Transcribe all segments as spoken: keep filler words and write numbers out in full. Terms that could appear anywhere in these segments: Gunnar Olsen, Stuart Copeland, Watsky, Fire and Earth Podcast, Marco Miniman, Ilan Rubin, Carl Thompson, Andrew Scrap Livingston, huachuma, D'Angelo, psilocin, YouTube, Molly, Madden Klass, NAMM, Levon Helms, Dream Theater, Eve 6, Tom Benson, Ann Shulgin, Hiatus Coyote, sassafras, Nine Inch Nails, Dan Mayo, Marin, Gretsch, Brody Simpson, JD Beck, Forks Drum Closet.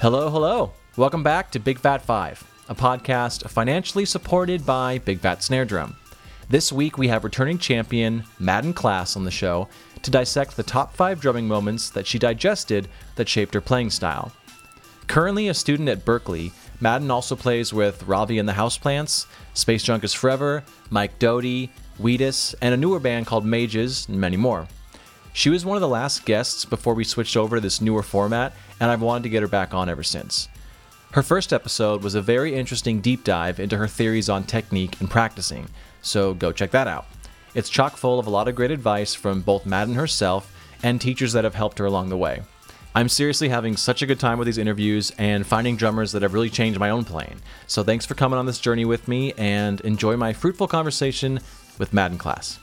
Hello, hello. Welcome back to Big Fat Five, a podcast financially supported by Big Fat Snare Drum. This week, we have returning champion Madden Klass on the show to dissect the top five drumming moments that she digested that shaped her playing style. Currently a student at Berklee, Madden also plays with Raavi and the Houseplants, Space Junk is Forever, Mike Doughty, Wheatus, and a newer band called Mæges, and many more. She was one of the last guests before we switched over to this newer format, and I've wanted to get her back on ever since. Her first episode was a very interesting deep dive into her theories on technique and practicing, so go check that out. It's chock full of a lot of great advice from both Madden herself and teachers that have helped her along the way. I'm seriously having such a good time with these interviews and finding drummers that have really changed my own playing, so thanks for coming on this journey with me and enjoy my fruitful conversation with Madden Klass.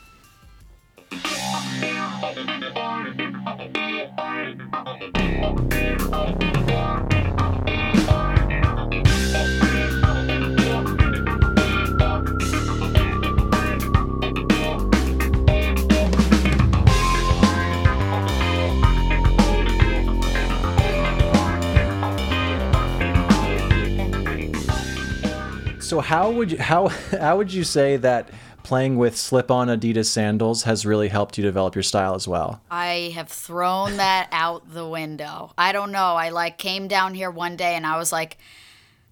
So how would you, how how would you say that playing with slip-on Adidas sandals has really helped you develop your style as well? I have thrown that out the window. I don't know. I like came down here one day and I was like,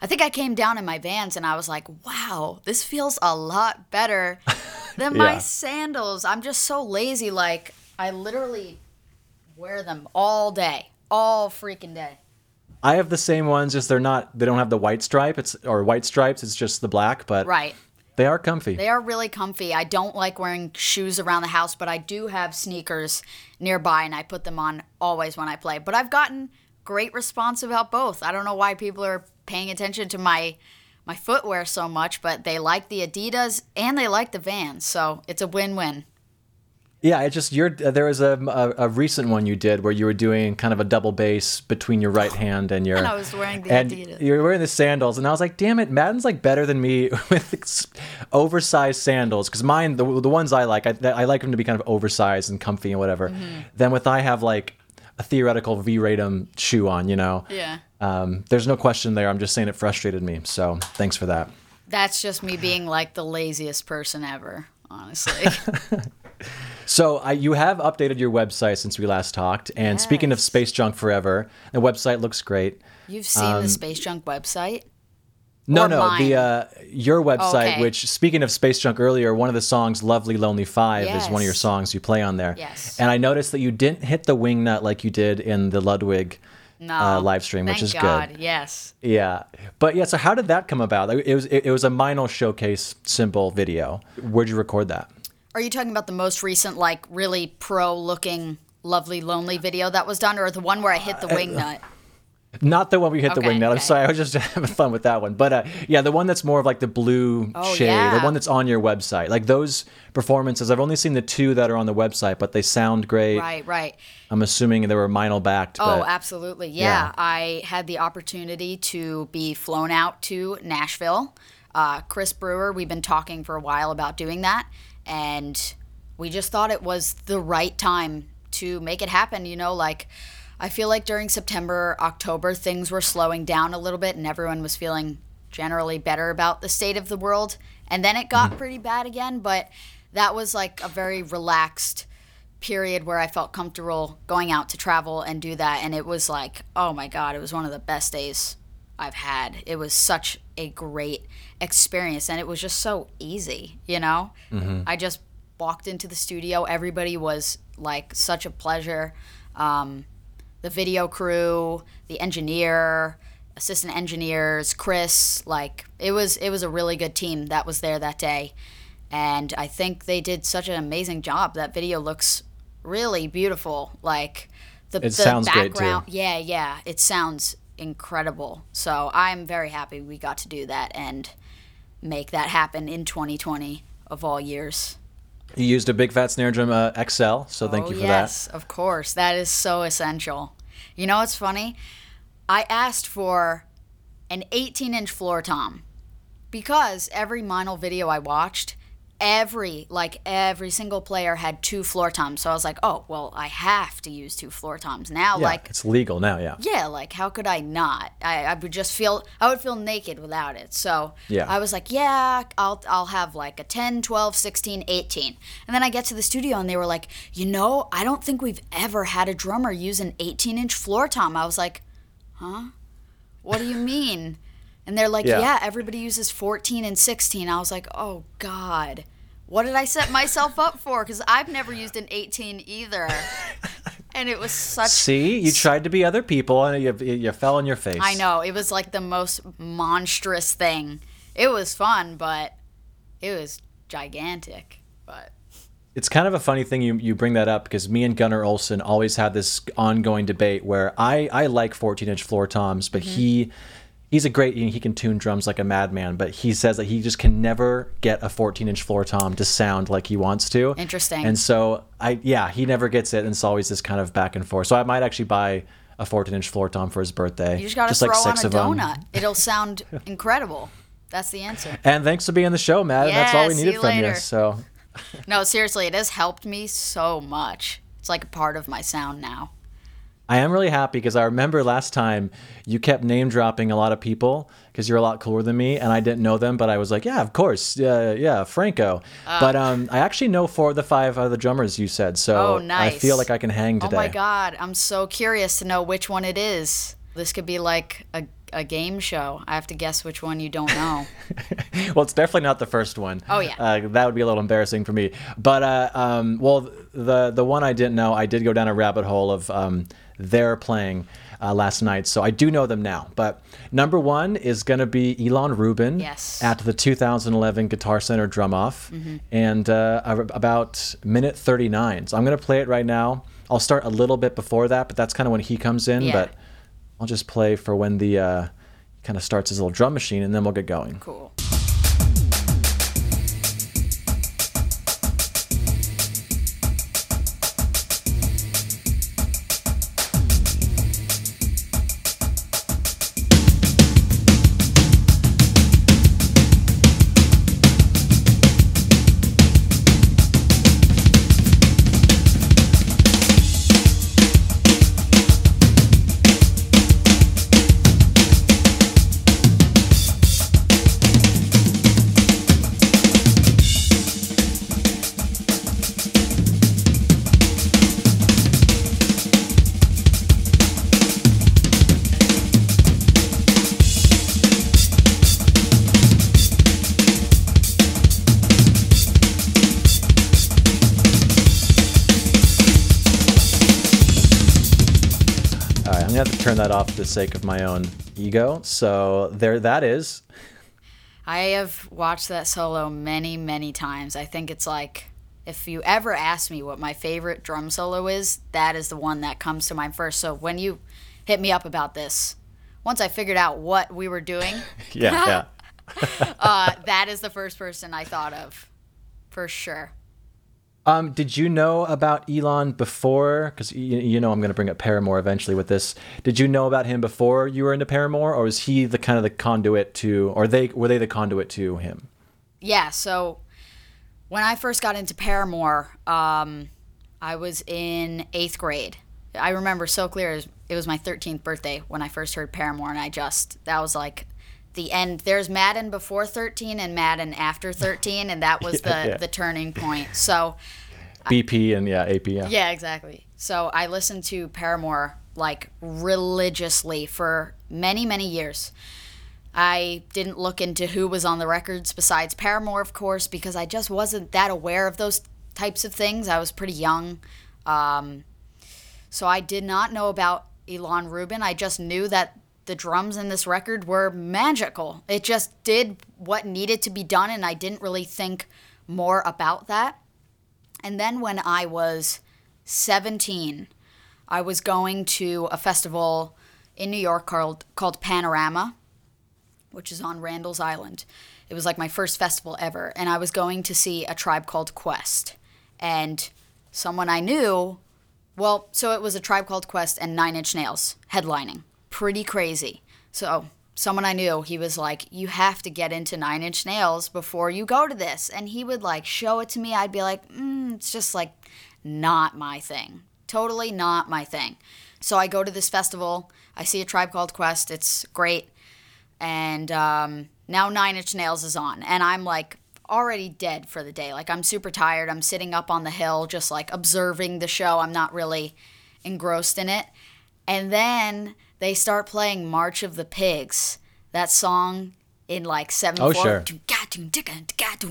I think I came down in my Vans and I was like, wow, this feels a lot better than yeah. my sandals. I'm just so lazy. Like I literally wear them all day, all freaking day. I have the same ones, just they're not, they don't have the white stripe, it's or white stripes, it's just the black, but. Right. They are comfy. They are really comfy. I don't like wearing shoes around the house, but I do have sneakers nearby, and I put them on always when I play. But I've gotten great response about both. I don't know why people are paying attention to my my footwear so much, but they like the Adidas and they like the Vans, so it's a win-win. Yeah, it's just you're, there was a, a a recent one you did where you were doing kind of a double bass between your right hand and your. And I was wearing the Adidas. You were wearing the sandals, and I was like, "Damn it, Madden's like better than me with oversized sandals." Because mine, the the ones I like, I, I like them to be kind of oversized and comfy and whatever. Mm-hmm. Then with I have like a theoretical V-Ratum shoe on, you know. Yeah. Um, there's no question there. I'm just saying it frustrated me. So thanks for that. That's just me being like the laziest person ever, honestly. So I, you have updated your website since we last talked, and yes. Speaking of Space Junk Forever, the website looks great. You've seen um, the Space Junk website? No, or no, mine? the uh, your website, okay. Which, speaking of Space Junk earlier, one of the songs, Lovely Lonely Five, yes. is one of your songs you play on there. Yes. And I noticed that you didn't hit the wingnut like you did in the Ludwig no. uh, live stream, Thank which is God. good. Yes. Yeah. But yeah, so how did that come about? It was, it, it was a Meinl showcase cymbal video. Where'd you record that? Are you talking about the most recent, like, really pro-looking, Lovely Lonely video that was done, or the one where I hit the wingnut? Not the one where you hit okay, the wingnut. Okay. I'm sorry. I was just having fun with that one. But, uh, yeah, the one that's more of, like, the blue oh, shade, yeah. the one that's on your website. Like, those performances, I've only seen the two that are on the website, but they sound great. Right, right. I'm assuming they were Meinl-backed. Oh, but, absolutely. Yeah. yeah. I had the opportunity to be flown out to Nashville. Uh, Chris Brewer, we've been talking for a while about doing that. And we just thought it was the right time to make it happen. You know, like, I feel like during September, October, things were slowing down a little bit and everyone was feeling generally better about the state of the world. And then it got pretty bad again, but that was like a very relaxed period where I felt comfortable going out to travel and do that. And it was like, oh my God, it was one of the best days I've had. It was such a great experience, and it was just so easy, you know? Mm-hmm. I just walked into the studio. Everybody was like such a pleasure. Um, the video crew, the engineer, assistant engineers, Chris, like it was it was a really good team that was there that day. And I think they did such an amazing job. That video looks really beautiful. Like the, it the sounds background. Great too. Yeah, yeah. It sounds incredible. So I'm very happy we got to do that and make that happen in twenty twenty of all years. You used a Big Fat Snare Drum uh, X L, so thank oh, you for yes, that. Yes, of course. That is so essential. You know what's funny? I asked for an eighteen-inch floor tom because every Meinl video I watched, every, like every single player had two floor toms. So I was like, oh, well, I have to use two floor toms now. Yeah, like it's legal now. Yeah. Yeah. Like how could I not? I, I would just feel, I would feel naked without it. So yeah. I was like, yeah, I'll, I'll have like a ten, twelve, sixteen, eighteen. And then I get to the studio and they were like, you know, I don't think we've ever had a drummer use an eighteen inch floor tom. I was like, huh? What do you mean? And they're like, yeah. yeah, everybody uses fourteen and sixteen. I was like, oh, God, what did I set myself up for? Because I've never used an eighteen either. And it was such... See, you tried to be other people and you, you fell on your face. I know. It was like the most monstrous thing. It was fun, but it was gigantic. But it's kind of a funny thing you, you bring that up because me and Gunnar Olsen always had this ongoing debate where I, I like fourteen inch floor toms, but mm-hmm. he... He's a great, he can tune drums like a madman, but he says that he just can never get a fourteen inch floor tom to sound like he wants to. Interesting. And so, I yeah, he never gets it, and it's always this kind of back and forth. So I might actually buy a fourteen inch floor tom for his birthday. You just gotta just throw like six on a of donut. Them. It'll sound incredible. That's the answer. And thanks for being on the show, Matt. Yeah, that's all we needed you from you. So. No, seriously, it has helped me so much. It's like a part of my sound now. I am really happy because I remember last time you kept name dropping a lot of people because you're a lot cooler than me and I didn't know them, but I was like, yeah, of course. Uh, yeah, Franco. Uh, but um, I actually know four of the five other drummers you said, so oh, nice. I feel like I can hang today. Oh my God, I'm so curious to know which one it is. This could be like a, a game show. I have to guess which one you don't know. Well, it's definitely not the first one. Oh, yeah. Uh, that would be a little embarrassing for me. But, uh, um, well, the, the one I didn't know, I did go down a rabbit hole of... Um, they're playing uh, last night, so I do know them now. But number one is going to be Ilan Rubin yes. at the two thousand eleven Guitar Center Drum Off, mm-hmm. and uh, about minute thirty-nine. So I'm going to play it right now. I'll start a little bit before that, but that's kind of when he comes in. Yeah. But I'll just play for when the uh, kind of starts his little drum machine, and then we'll get going. Cool. That off for the sake of my own ego. So there that is. I have watched that solo many, many times. I think it's like, if you ever ask me what my favorite drum solo is, that is the one that comes to mind first. So when you hit me up about this, once I figured out what we were doing, yeah, yeah. uh, that is the first person I thought of, for sure. Um, did you know about Ilan before? Because you, you know I'm going to bring up Paramore eventually with this. Did you know about him before you were into Paramore, or was he the kind of the conduit to, or they were they the conduit to him? Yeah. So when I first got into Paramore, um, I was in eighth grade. I remember so clear. It was my thirteenth birthday when I first heard Paramore, and I just that was like. The end. There's Madden before thirteen and Madden after thirteen, and that was yeah, the, yeah. the turning point. So, B P I, and yeah, A P. Yeah. yeah, exactly. So I listened to Paramore like religiously for many, many years. I didn't look into who was on the records besides Paramore, of course, because I just wasn't that aware of those types of things. I was pretty young, um, so I did not know about Ilan Rubin. I just knew that. The drums in this record were magical. It just did what needed to be done, and I didn't really think more about that. And then when I was seventeen, I was going to a festival in New York called, called Panorama, which is on Randall's Island. It was like my first festival ever, and I was going to see A Tribe Called Quest. And someone I knew, well, so it was A Tribe Called Quest and Nine Inch Nails headlining. Pretty crazy. So someone I knew, he was like, you have to get into Nine Inch Nails before you go to this. And he would like show it to me. I'd be like, mm, it's just like not my thing. Totally not my thing. So I go to this festival. I see A Tribe Called Quest. It's great. And um, now Nine Inch Nails is on. And I'm like already dead for the day. Like I'm super tired. I'm sitting up on the hill just like observing the show. I'm not really engrossed in it. And then they start playing March of the Pigs, that song in like seven four. Oh, sure.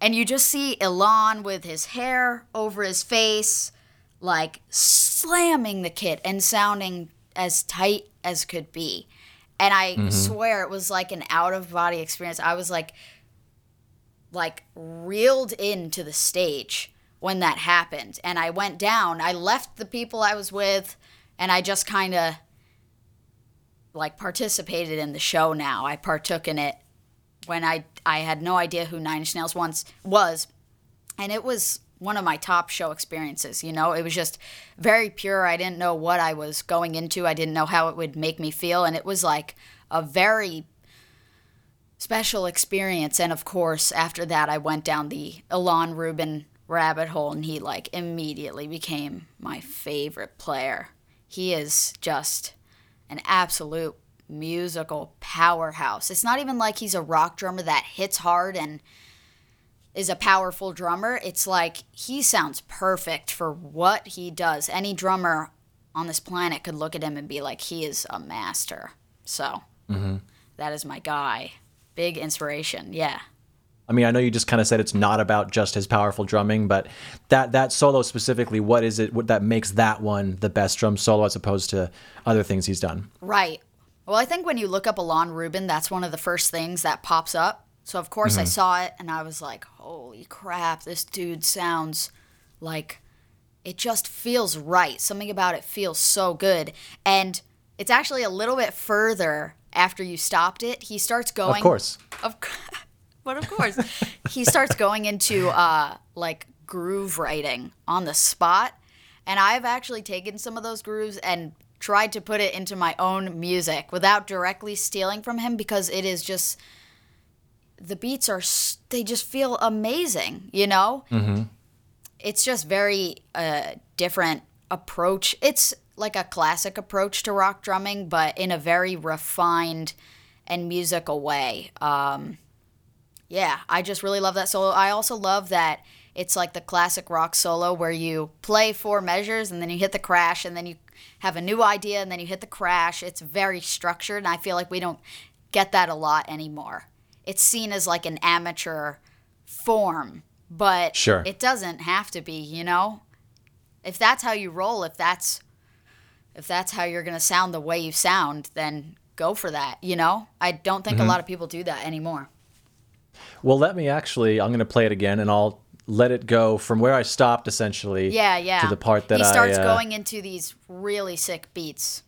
And you just see Ilan with his hair over his face, like slamming the kit and sounding as tight as could be. And I mm-hmm. swear it was like an out-of-body experience. I was like, like reeled into the stage when that happened. And I went down. I left the people I was with, and I just kind of... like participated in the show now. I partook in it when I I had no idea who Nine Inch Nails once was. And it was one of my top show experiences, you know? It was just very pure. I didn't know what I was going into. I didn't know how it would make me feel. And it was like a very special experience. And of course, after that, I went down the Ilan Rubin rabbit hole, and he like immediately became my favorite player. He is just... an absolute musical powerhouse. It's not even like he's a rock drummer that hits hard and is a powerful drummer. It's like he sounds perfect for what he does. Any drummer on this planet could look at him and be like, he is a master. So mm-hmm. that is my guy. Big inspiration. Yeah. I mean, I know you just kind of said it's not about just his powerful drumming, but that that solo specifically, what is it what, that makes that one the best drum solo as opposed to other things he's done? Right. Well, I think when you look up Ilan Rubin, that's one of the first things that pops up. So, of course, mm-hmm. I saw it, and I was like, holy crap, this dude sounds like it just feels right. Something about it feels so good. And it's actually a little bit further after you stopped it. He starts going. Of course. Of course. But of course, he starts going into uh, like groove writing on the spot. And I've actually taken some of those grooves and tried to put it into my own music without directly stealing from him, because it is just, the beats are, they just feel amazing, you know? Mm-hmm. It's just very uh, different approach. It's like a classic approach to rock drumming, but in a very refined and musical way. Um Yeah, I just really love that solo. I also love that it's like the classic rock solo where you play four measures and then you hit the crash and then you have a new idea and then you hit the crash. It's very structured, and I feel like we don't get that a lot anymore. It's seen as like an amateur form, but sure. It doesn't have to be, you know? If that's how you roll, if that's if that's how you're going to sound the way you sound, then go for that, you know? I don't think mm-hmm. a lot of people do that anymore. Well, let me actually, I'm going to play it again, and I'll let it go from where I stopped, essentially, yeah, yeah. to the part that I... He starts I, uh, going into these really sick beats.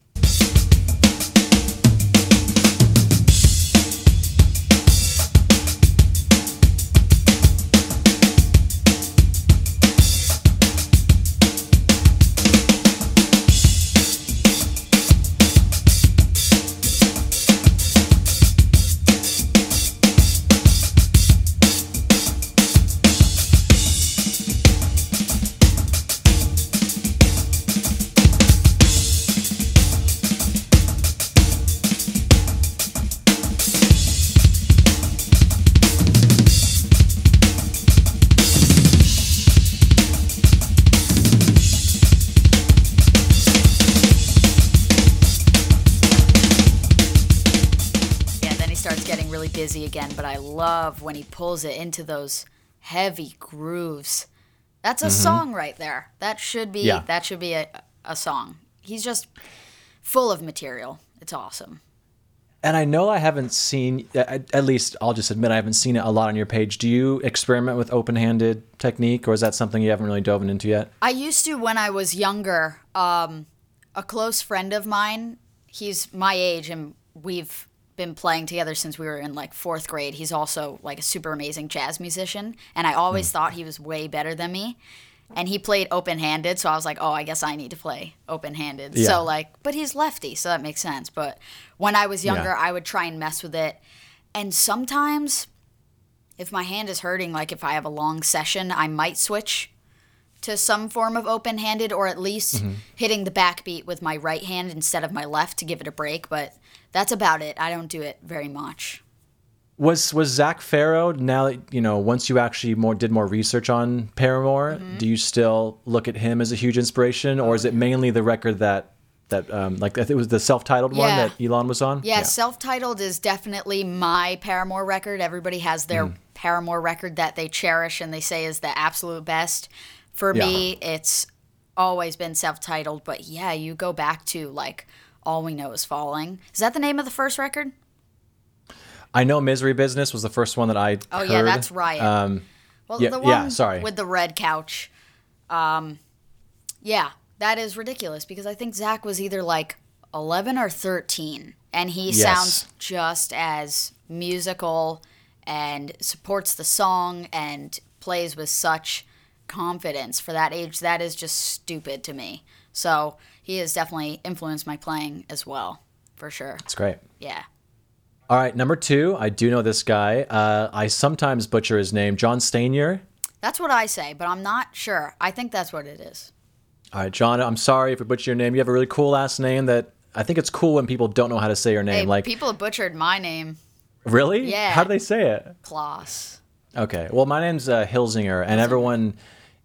Again, but I love when he pulls it into those heavy grooves. That's a mm-hmm. song right there. That should be yeah. that should be a, a song. He's just full of material. It's awesome. And I know I haven't seen, at least I'll just admit I haven't seen it a lot on your page. Do you experiment with open-handed technique, or is that something you haven't really dove into yet? I used to when I was younger. Um, a close friend of mine, he's my age, and we've been playing together since we were in like fourth grade. He's also like a super amazing jazz musician, and I always mm. thought he was way better than me. And he played open-handed, so I was like, oh, I guess I need to play open-handed. Yeah. So, like, but he's lefty, so that makes sense. But when I was younger, yeah. I would try and mess with it. And sometimes, if my hand is hurting, like if I have a long session, I might switch to some form of open-handed, or at least mm-hmm. hitting the backbeat with my right hand instead of my left to give it a break. But that's about it. I don't do it very much. Was was Zach Farrow, now that, you know, once you actually more did more research on Paramore, mm-hmm. do you still look at him as a huge inspiration, or is it mainly the record that, that um, like, I think it was the self-titled yeah. one that Ilan was on? Yeah, yeah, self-titled is definitely my Paramore record. Everybody has their mm. Paramore record that they cherish and they say is the absolute best. For yeah. me, it's always been self-titled, but yeah, you go back to, like, All We Know Is Falling. Is that the name of the first record? I know Misery Business was the first one that I oh, heard. Oh, yeah, that's Riot. Um, well, yeah, the one yeah, sorry. with the red couch. Um, yeah, that is ridiculous because I think Zach was either like eleven or thirteen, and he yes. sounds just as musical and supports the song and plays with such confidence for that age. That is just stupid to me. So he has definitely influenced my playing as well, for sure. That's great. Yeah. All right, number two, I do know this guy. Uh, I sometimes butcher his name, John Stanier. That's what I say, but I'm not sure. I think that's what it is. All right, John, I'm sorry if I butcher your name. You have a really cool last name that I think it's cool when people don't know how to say your name. Hey, like people have butchered my name. Really? Yeah. How do they say it? Klass. Okay, well, my name's uh, Hilsinger, and everyone,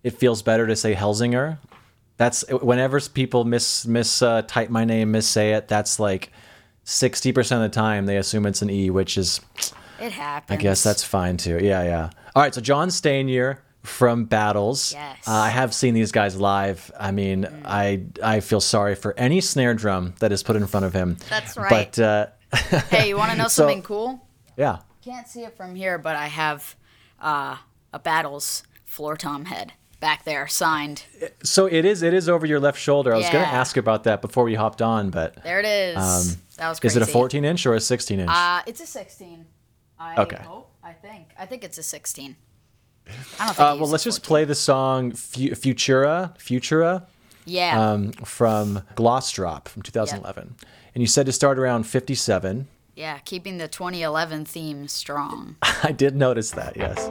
it feels better to say Helsinger. That's, whenever people mis, mis uh, type my name, mis say it, that's like sixty percent of the time they assume it's an E, which is, it happens. I guess that's fine too. Yeah, yeah. All right, so John Stanier from Battles. Yes. Uh, I have seen these guys live. I mean, mm. I I feel sorry for any snare drum that is put in front of him. That's right. But uh, hey, you want to know so, something cool? Yeah. Can't see it from here, but I have uh, a Battles floor tom head back there signed. So it is it is over your left shoulder. I yeah. was going to ask about that before we hopped on, but there it is. Um, That was crazy. Is it a fourteen inch or a sixteen inch? Uh, it's a sixteen. I okay. hope, I think. I think it's a sixteen. I don't think uh, well, let's just play the song Fu- Futura, Futura yeah. um, from Gloss Drop from two thousand eleven. Yep. And you said to start around fifty-seven. Yeah, keeping the twenty eleven theme strong. I did notice that, yes.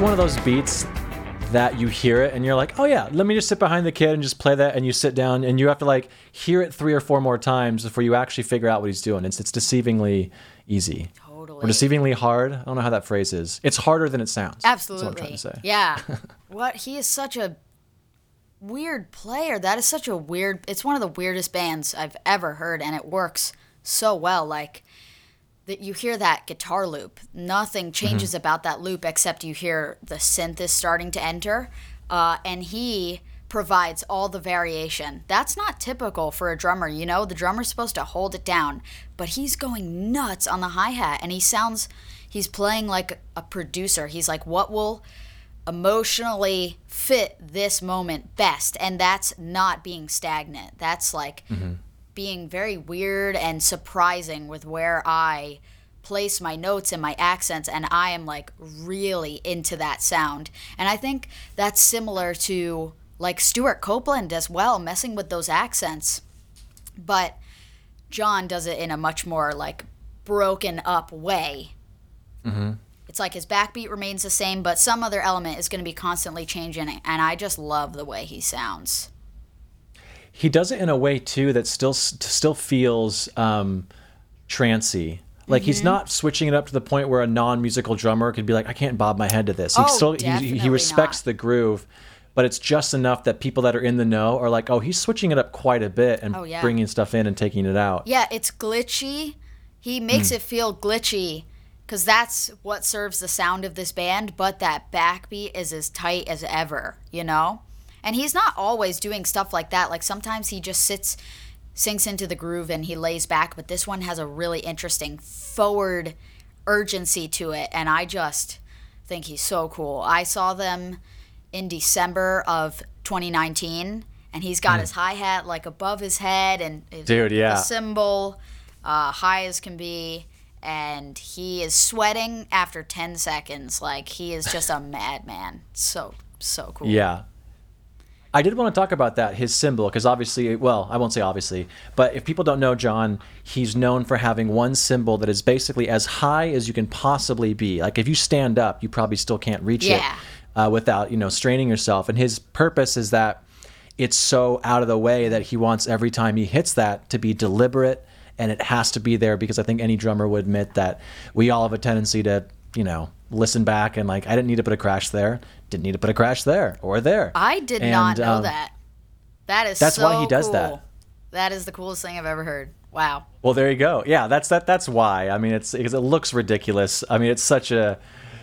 One of those beats that you hear it and you're like, oh yeah, let me just sit behind the kid and just play that, and you sit down and you have to like hear it three or four more times before you actually figure out what he's doing. It's it's deceivingly easy. Totally. Or deceivingly hard. I don't know how that phrase is. It's harder than it sounds. Absolutely. That's what I'm trying to say. Yeah. What he is such a weird player. That is such a weird it's one of the weirdest bands I've ever heard, and it works so well. Like that you hear that guitar loop. Nothing changes mm-hmm. about that loop except you hear the synth is starting to enter, uh, and he provides all the variation. That's not typical for a drummer, you know? The drummer's supposed to hold it down, but he's going nuts on the hi-hat, and he sounds, he's playing like a producer. He's like, what will emotionally fit this moment best? And that's not being stagnant. That's like... Mm-hmm. being very weird and surprising with where I place my notes and my accents, and I am like really into that sound. And I think that's similar to like Stuart Copeland as well, messing with those accents. But John does it in a much more like broken up way. Mm-hmm. It's like his backbeat remains the same, but some other element is going to be constantly changing it. And I just love the way he sounds. He does it in a way too that still still feels um, trancey. Like, mm-hmm. he's not switching it up to the point where a non-musical drummer could be like, I can't bob my head to this. He oh, still he, he respects not. the groove, but it's just enough that people that are in the know are like, oh, he's switching it up quite a bit and oh, yeah. bringing stuff in and taking it out. Yeah, it's glitchy. He makes mm. it feel glitchy because that's what serves the sound of this band, but that backbeat is as tight as ever, you know? And he's not always doing stuff like that. Like, sometimes he just sits... sinks into the groove and he lays back, but this one has a really interesting forward urgency to it, and I just think he's so cool. I saw them in December of twenty nineteen, and he's got mm. his hi-hat like above his head and his, Dude, yeah. the cymbal uh, high as can be, and he is sweating after ten seconds. Like, he is just a madman. So, so cool. Yeah. I did want to talk about that, his cymbal, because obviously, well, I won't say obviously, but if people don't know John, he's known for having one cymbal that is basically as high as you can possibly be. Like, if you stand up, you probably still can't reach yeah. it uh, without, you know, straining yourself. And his purpose is that it's so out of the way that he wants every time he hits that to be deliberate, and it has to be there, because I think any drummer would admit that we all have a tendency to, you know, listen back and like, I didn't need to put a crash there. Didn't need to put a crash there or there. I did and, not know um, that. That is that's so why he does cool. that. That is the coolest thing I've ever heard. Wow. Well, there you go. Yeah, that's that. That's why. I mean, it's because it looks ridiculous. I mean, it's such a,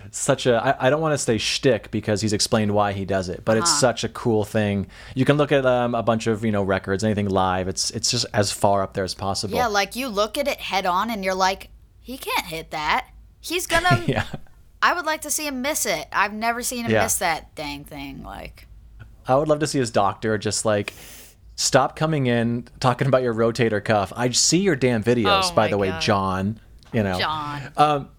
such a. I, I don't want to say shtick because he's explained why he does it, but uh-huh. it's such a cool thing. You can look at um, a bunch of you know records, anything live. It's it's just as far up there as possible. Yeah, like you look at it head on and you're like, he can't hit that. He's gonna. yeah. I would like to see him miss it. I've never seen him yeah. miss that dang thing. Like, I would love to see his doctor just like, stop coming in talking about your rotator cuff. I see your damn videos, oh by the way, God. John. You know, John. Um,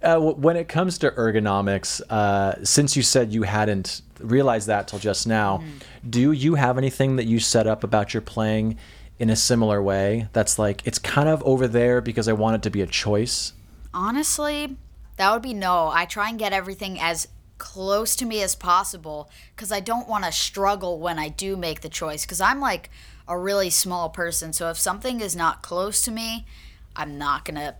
uh, when it comes to ergonomics, uh, since you said you hadn't realized that till just now, mm. do you have anything that you set up about your playing in a similar way? That's like, it's kind of over there because I want it to be a choice. Honestly. That would be no. I try and get everything as close to me as possible because I don't want to struggle when I do make the choice, because I'm like a really small person. So if something is not close to me, I'm not going to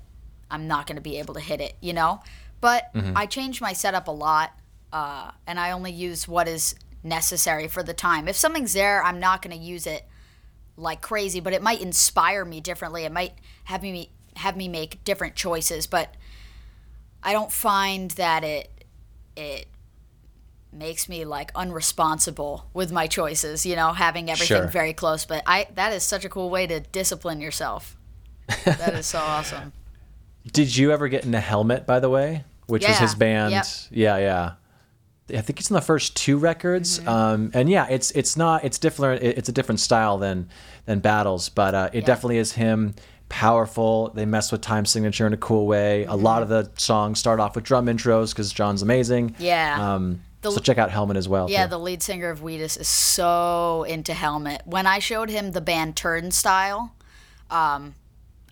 I'm not going to be able to hit it, you know? But mm-hmm. I change my setup a lot uh, and I only use what is necessary for the time. If something's there, I'm not going to use it like crazy, but it might inspire me differently. It might have me have me make different choices, but I don't find that it it makes me like unresponsible with my choices, you know, having everything sure. very close. But I that is such a cool way to discipline yourself. That is so awesome. Did you ever get in a helmet, by the way? Which yeah. was his band. Yep. Yeah, yeah. I think it's in the first two records. Mm-hmm. Um, and yeah, it's it's not it's different it's a different style than than Battles, but uh, it yeah. definitely is him. Powerful. They mess with time signature in a cool way. Mm-hmm. A lot of the songs start off with drum intros because John's amazing. Yeah. Um, the, so check out Helmet as well. Yeah, too. The lead singer of Wheatus is so into Helmet. When I showed him the band Turnstile, um,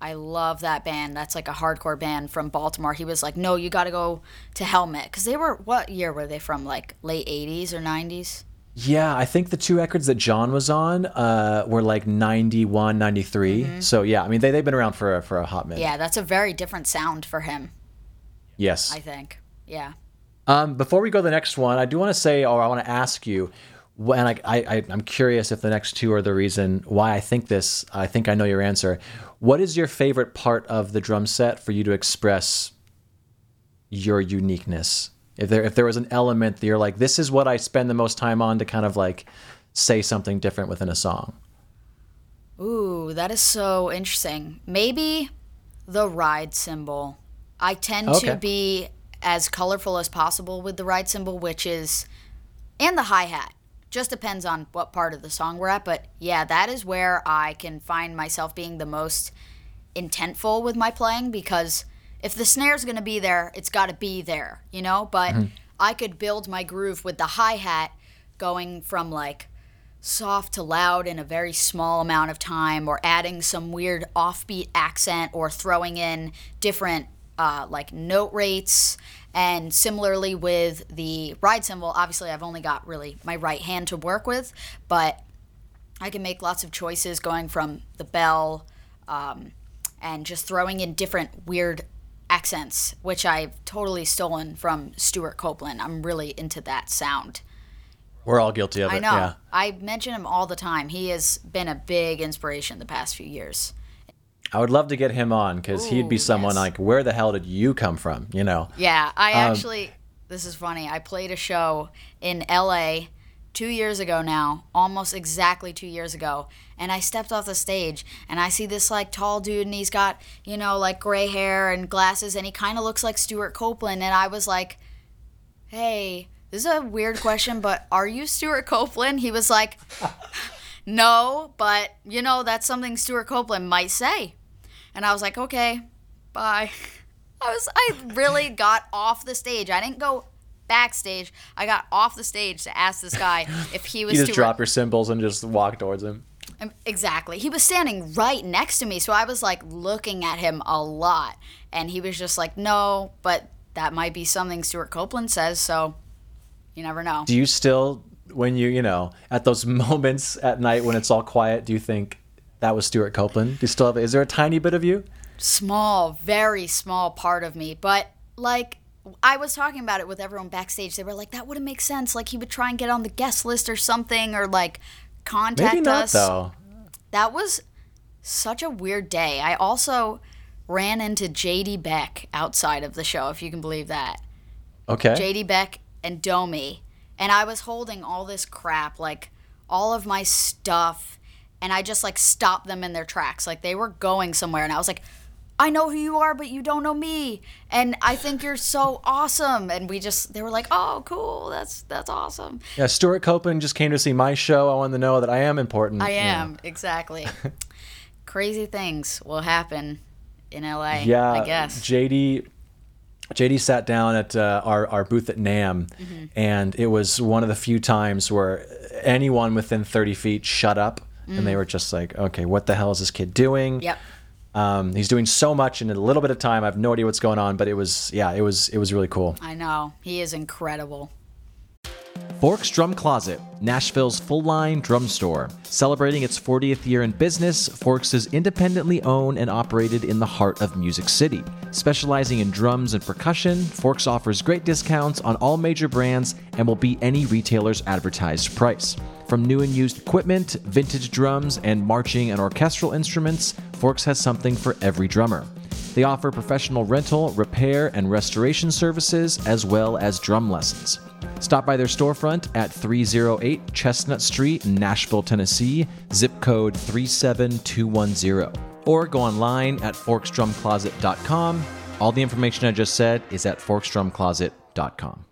I love that band. That's like a hardcore band from Baltimore. He was like, no, you got to go to Helmet. Because they were, what year were they from? Like late eighties or nineties? Yeah, I think the two records that John was on uh, were like ninety-one, ninety-three. Mm-hmm. So, yeah, I mean, they, they've been around for a, for a hot minute. Yeah, that's a very different sound for him. Yes. I think, yeah. Um, before we go to the next one, I do want to say, or I want to ask you, and I, I, I'm curious if the next two are the reason why I think this. I think I know your answer. What is your favorite part of the drum set for you to express your uniqueness? If there if there was an element that you're like, this is what I spend the most time on to kind of like say something different within a song. Ooh, that is so interesting. Maybe the ride cymbal. I tend okay. to be as colorful as possible with the ride cymbal, which is, and the hi-hat. Just depends on what part of the song we're at. But yeah, that is where I can find myself being the most intentful with my playing, because if the snare's going to be there, it's got to be there, you know? But mm-hmm. I could build my groove with the hi-hat going from, like, soft to loud in a very small amount of time, or adding some weird offbeat accent, or throwing in different, uh, like, note rates. And similarly with the ride cymbal, obviously I've only got really my right hand to work with, but I can make lots of choices going from the bell um, and just throwing in different weird accents, which I've totally stolen from Stuart Copeland. I'm really into that sound. We're all guilty of it. I know. Yeah. I mention him all the time. He has been a big inspiration the past few years. I would love to get him on because he'd be someone yes. like, where the hell did you come from? You know? Yeah, I um, actually, this is funny. I played a show in L A two years ago now, almost exactly two years ago. And I stepped off the stage and I see this like tall dude and he's got, you know, like gray hair and glasses and he kind of looks like Stuart Copeland. And I was like, hey, this is a weird question, but are you Stuart Copeland? He was like, no, but you know, that's something Stuart Copeland might say. And I was like, okay, bye. I was, I really got off the stage. I didn't go backstage. I got off the stage to ask this guy if he was. You just Stuart. Drop your cymbals and just walk towards him. Exactly. He was standing right next to me, so I was like looking at him a lot, and he was just like, "No, but that might be something Stuart Copeland says." So you never know. Do you still, when you you know, at those moments at night when it's all quiet, do you think that was Stuart Copeland? Do you still have? Is there a tiny bit of you? Small, very small part of me. But like I was talking about it with everyone backstage, they were like, that wouldn't make sense. Like he would try and get on the guest list or something, or like contact Maybe not, us. Though. That was such a weird day. I also ran into J D Beck outside of the show, if you can believe that. Okay. J D Beck and Domi, and I was holding all this crap, like all of my stuff, and I just like stopped them in their tracks. Like they were going somewhere, and I was like, I know who you are, but you don't know me. And I think you're so awesome. And we just, they were like, oh, cool. That's that's awesome. Yeah, Stuart Copeland just came to see my show. I wanted to know that I am important. I am, yeah. Exactly. Crazy things will happen in L A, yeah, I guess. J D, J D sat down at uh, our, our booth at NAMM, mm-hmm. and it was one of the few times where anyone within thirty feet shut up, mm. and they were just like, okay, what the hell is this kid doing? Yep. Um, he's doing so much in a little bit of time. I have no idea what's going on, but it was, yeah, it was, it was really cool. I know. He is incredible. Bork's Drum Closet, Nashville's full-line drum store. Celebrating its fortieth year in business, Forks is independently owned and operated in the heart of Music City. Specializing in drums and percussion, Forks offers great discounts on all major brands and will beat any retailer's advertised price. From new and used equipment, vintage drums, and marching and orchestral instruments, Forks has something for every drummer. They offer professional rental, repair, and restoration services, as well as drum lessons. Stop by their storefront at three oh eight Chestnut Street, Nashville, Tennessee, zip code three seven two one zero. Or go online at forks drum closet dot com. All the information I just said is at forks drum closet dot com.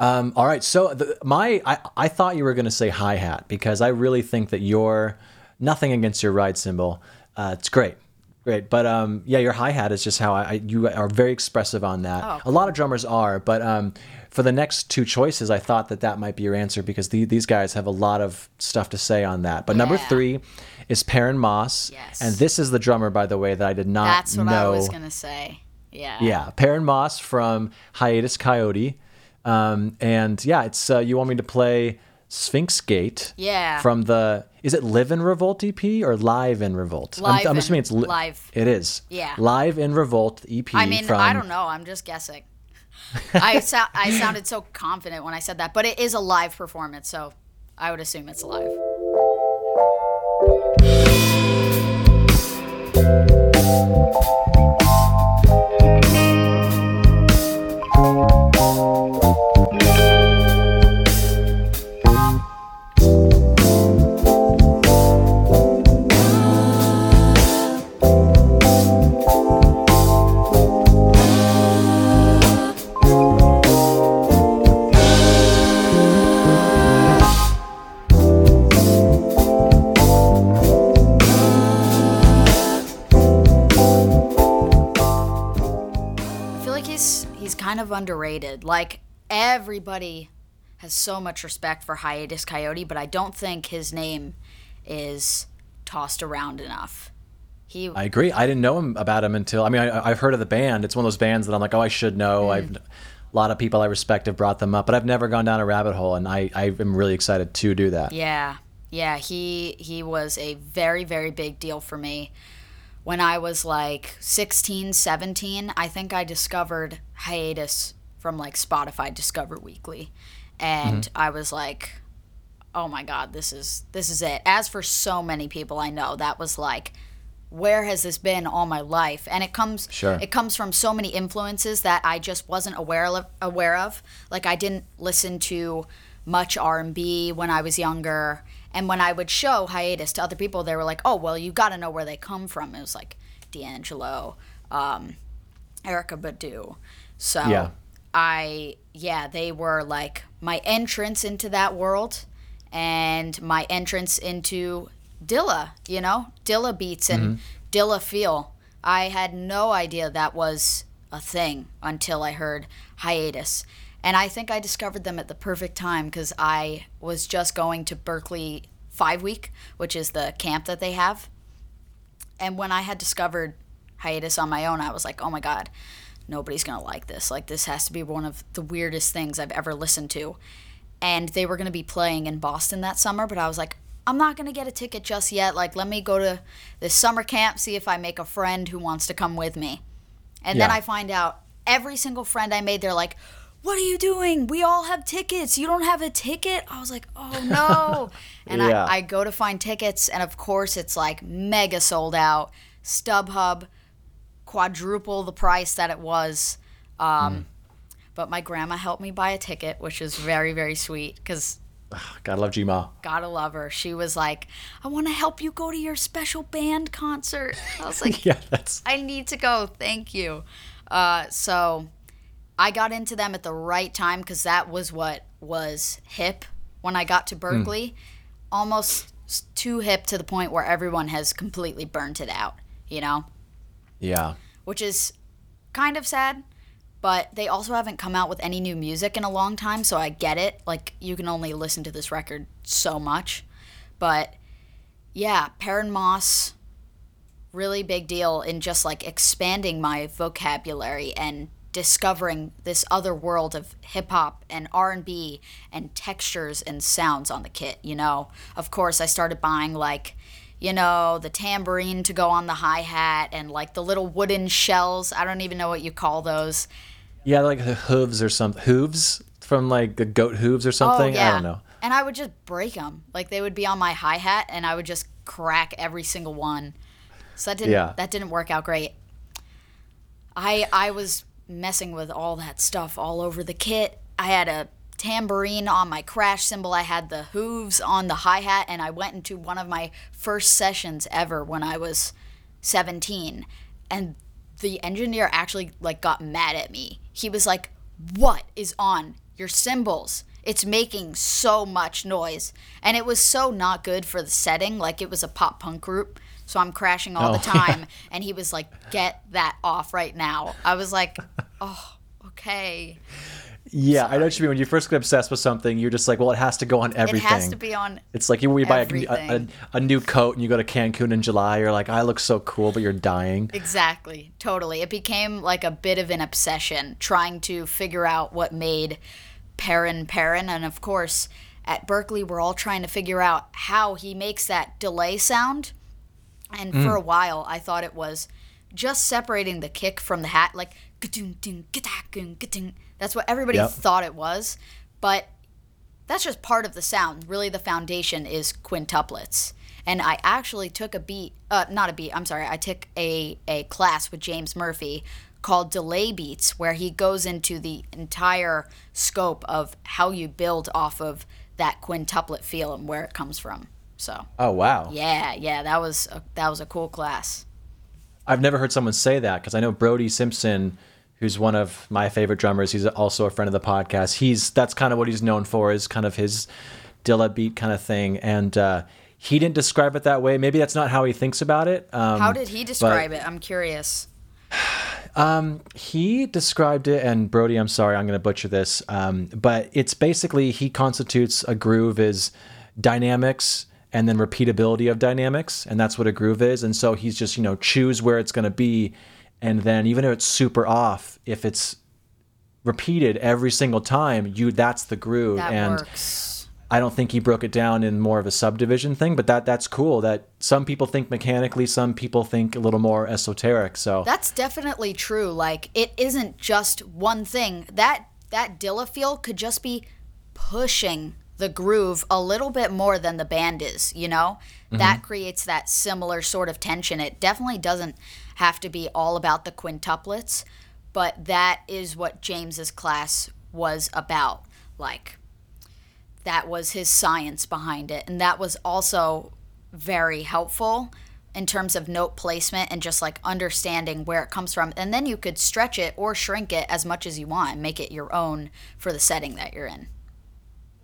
Um, all right, so the, my I, I thought you were going to say hi-hat, because I really think that your, nothing against your ride cymbal, uh, it's great. Great, but um, yeah, your hi-hat is just how I, you are very expressive on that. Oh, cool. A lot of drummers are, but um, for the next two choices, I thought that that might be your answer, because the, these guys have a lot of stuff to say on that. But yeah. Number three is Perrin Moss, yes. and this is the drummer, by the way, that I did not know. That's what know. I was going to say, yeah. Yeah, Perrin Moss from Hiatus Coyote, um, and yeah, it's uh, you want me to play Sphinx Gate yeah. from the... Is it Live in Revolt E P or Live in Revolt? Live I'm, I'm assuming it's li- Live. It is. Yeah. Live in Revolt E P. I mean, from... I don't know. I'm just guessing. I so- I sounded so confident when I said that, but it is a live performance, so I would assume it's live. Of underrated. Like, everybody has so much respect for Hiatus Coyote, but I don't think his name is tossed around enough. He I agree. I didn't know him about him until I mean I, I've heard of the band. It's one of those bands that I'm like, oh, I should know. Mm. I've a lot of people I respect have brought them up, but I've never gone down a rabbit hole, and I, I am really excited to do that. Yeah. Yeah, he he was a very, very big deal for me when I was like sixteen, seventeen, I think I discovered Hiatus from like Spotify Discover Weekly. And mm-hmm. I was like, oh my God, this is this is it. As for so many people I know, that was like, where has this been all my life? And it comes sure. it comes from so many influences that I just wasn't aware of, aware of. Like I didn't listen to much R and B when I was younger. And when I would show Hiatus to other people, they were like, oh, well, you got to know where they come from. It was like D'Angelo, um, Erykah Badu. So yeah. I, yeah, they were like my entrance into that world and my entrance into Dilla, you know, Dilla beats and mm-hmm. Dilla feel. I had no idea that was a thing until I heard Hiatus. And I think I discovered them at the perfect time because I was just going to Berklee Five Week, which is the camp that they have. And when I had discovered Hiatus on my own, I was like, oh my God, nobody's going to like this. Like, this has to be one of the weirdest things I've ever listened to. And they were going to be playing in Boston that summer, but I was like, I'm not going to get a ticket just yet. Like, let me go to this summer camp, see if I make a friend who wants to come with me. And yeah. then I find out every single friend I made, they're like, what are you doing? We all have tickets. You don't have a ticket? I was like, oh, no. And yeah. I, I go to find tickets, and of course it's like mega sold out. StubHub, quadruple the price that it was. Um, mm. But my grandma helped me buy a ticket, which is very, very sweet because – gotta love G-Ma. Gotta love her. She was like, I want to help you go to your special band concert. I was like, yeah, that's... I need to go. Thank you. Uh, so – I got into them at the right time because that was what was hip when I got to Berklee. Mm. Almost too hip to the point where everyone has completely burnt it out, you know? Yeah. Which is kind of sad, but they also haven't come out with any new music in a long time, so I get it. Like, you can only listen to this record so much. But, yeah, Perrin Moss, really big deal in just, like, expanding my vocabulary and discovering this other world of hip-hop and R and B and textures and sounds on the kit, you know? Of course, I started buying, like, you know, the tambourine to go on the hi-hat and, like, the little wooden shells. I don't even know what you call those. Yeah, like the hooves or something. Hooves from, like, the goat hooves or something? Oh, yeah. I don't know. And I would just break them. Like, they would be on my hi-hat, and I would just crack every single one. So that didn't, yeah. that didn't work out great. I I was... messing with all that stuff all over the kit. I had a tambourine on my crash cymbal. I had the hooves on the hi-hat, and I went into one of my first sessions ever when I was seventeen, and the engineer actually like got mad at me. He was like, what is on your cymbals? It's making so much noise. And it was so not good for the setting. Like, it was a pop punk group, so I'm crashing all oh, the time. Yeah. And he was like, get that off right now. I was like, oh, okay. Yeah, sorry. I know what you mean. When you first get obsessed with something, you're just like, well, it has to go on everything. It has to be on It's like you, when you buy a, a, a new coat and you go to Cancun in July, you're like, I look so cool, but you're dying. Exactly, totally. It became like a bit of an obsession, trying to figure out what made Perrin Perrin. And of course, at Berklee, we're all trying to figure out how he makes that delay sound. And mm. for a while, I thought it was just separating the kick from the hat, like, that's what everybody yep. thought it was. But that's just part of the sound. Really, the foundation is quintuplets. And I actually took a beat, uh, not a beat, I'm sorry, I took a, a class with James Murphy called Delay Beats, where he goes into the entire scope of how you build off of that quintuplet feel and where it comes from. So. Oh wow! Yeah, yeah, that was a, that was a cool class. I've never heard someone say that because I know Brody Simpson, who's one of my favorite drummers. He's also a friend of the podcast. He's that's kind of what he's known for is kind of his Dilla beat kind of thing, and uh, he didn't describe it that way. Maybe that's not how he thinks about it. Um, how did he describe but, it? I'm curious. Um, he described it, and Brody, I'm sorry, I'm going to butcher this, um, but it's basically he constitutes a groove as dynamics. And then repeatability of dynamics, and that's what a groove is. And so he's just, you know, choose where it's going to be, and then even if it's super off, if it's repeated every single time, you that's the groove. That and works. I don't think he broke it down in more of a subdivision thing, but that that's cool that some people think mechanically, some people think a little more esoteric. So that's definitely true. Like, it isn't just one thing. That that Dilla feel could just be pushing the groove a little bit more than the band is, you know? Mm-hmm. That creates that similar sort of tension. It definitely doesn't have to be all about the quintuplets, but that is what James's class was about. Like, that was his science behind it. And that was also very helpful in terms of note placement and just like understanding where it comes from. And then you could stretch it or shrink it as much as you want and make it your own for the setting that you're in.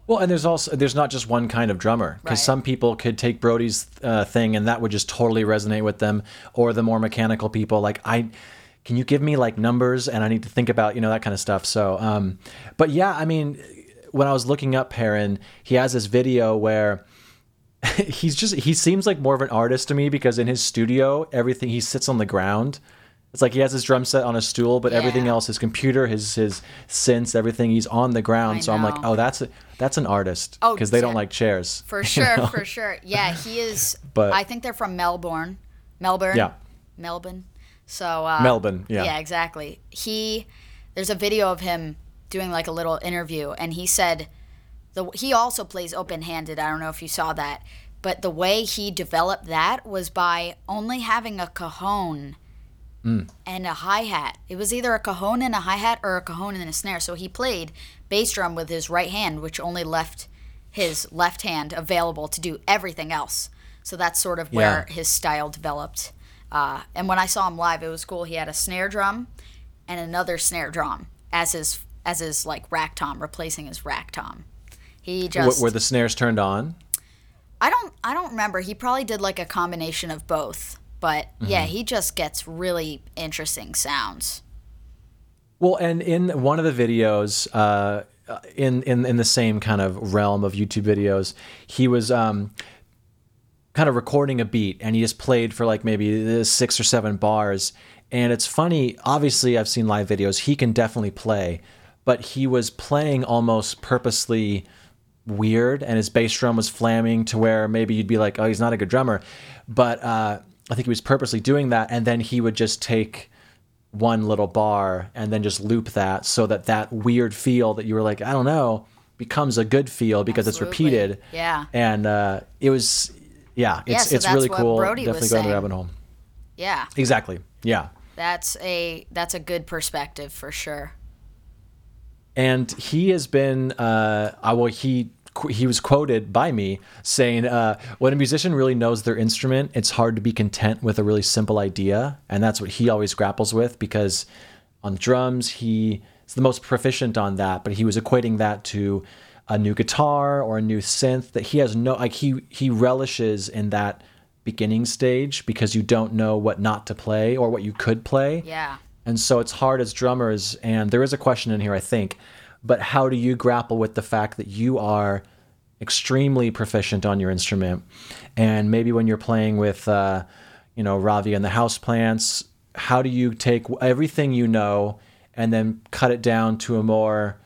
Well, and there's also, there's not just one kind of drummer, because right. some people could take Brody's uh, thing and that would just totally resonate with them, or the more mechanical people. Like, I, can you give me like numbers? And I need to think about, you know, that kind of stuff. So, um, but yeah, I mean, when I was looking up Perrin, he has this video where he's just, he seems like more of an artist to me, because in his studio, everything, he sits on the ground. It's like he has his drum set on a stool, but yeah. everything else, his computer, his his synths, everything, he's on the ground. I so know. I'm like, oh, that's a, that's an artist, because oh, they yeah. don't like chairs. For sure, know? for sure. Yeah, he is. But I think they're from Melbourne. Melbourne? Yeah. Melbourne. So, uh, Melbourne, yeah. Yeah, exactly. He, there's a video of him doing like a little interview, and he said, the he also plays open-handed. I don't know if you saw that, but the way he developed that was by only having a cajon mm. and a hi-hat. It was either a cajon and a hi-hat or a cajon and a snare. So he played bass drum with his right hand, which only left his left hand available to do everything else. So that's sort of where yeah. his style developed. Uh, and when I saw him live, it was cool. He had a snare drum and another snare drum as his as his like rack tom, replacing his rack tom. He just were the snares turned on? I don't I don't remember. He probably did like a combination of both, but mm-hmm. yeah, he just gets really interesting sounds. Well, and in one of the videos, uh, in in in the same kind of realm of YouTube videos, he was um, kind of recording a beat, and he just played for like maybe six or seven bars. And it's funny. Obviously, I've seen live videos. He can definitely play. But he was playing almost purposely weird, and his bass drum was flamming to where maybe you'd be like, oh, he's not a good drummer. But uh, I think he was purposely doing that, and then he would just take one little bar and then just loop that, so that that weird feel that you were like, I don't know, becomes a good feel because Absolutely. It's repeated. Yeah. And uh, it was, yeah, it's, yeah, so it's that's really what cool. Brody Definitely was going saying. To rabbit hole. Yeah. Exactly. Yeah. That's a that's a good perspective for sure. And he has been, uh, well, he he was quoted by me saying, uh, when a musician really knows their instrument, it's hard to be content with a really simple idea. And that's what he always grapples with, because on drums, he is the most proficient on that. But he was equating that to a new guitar or a new synth that he has no, like he, he relishes in that beginning stage, because you don't know what not to play or what you could play. Yeah. And so it's hard as drummers, and there is a question in here, I think, but how do you grapple with the fact that you are extremely proficient on your instrument? And maybe when you're playing with, uh, you know, Raavi and the Houseplants, how do you take everything you know and then cut it down to a more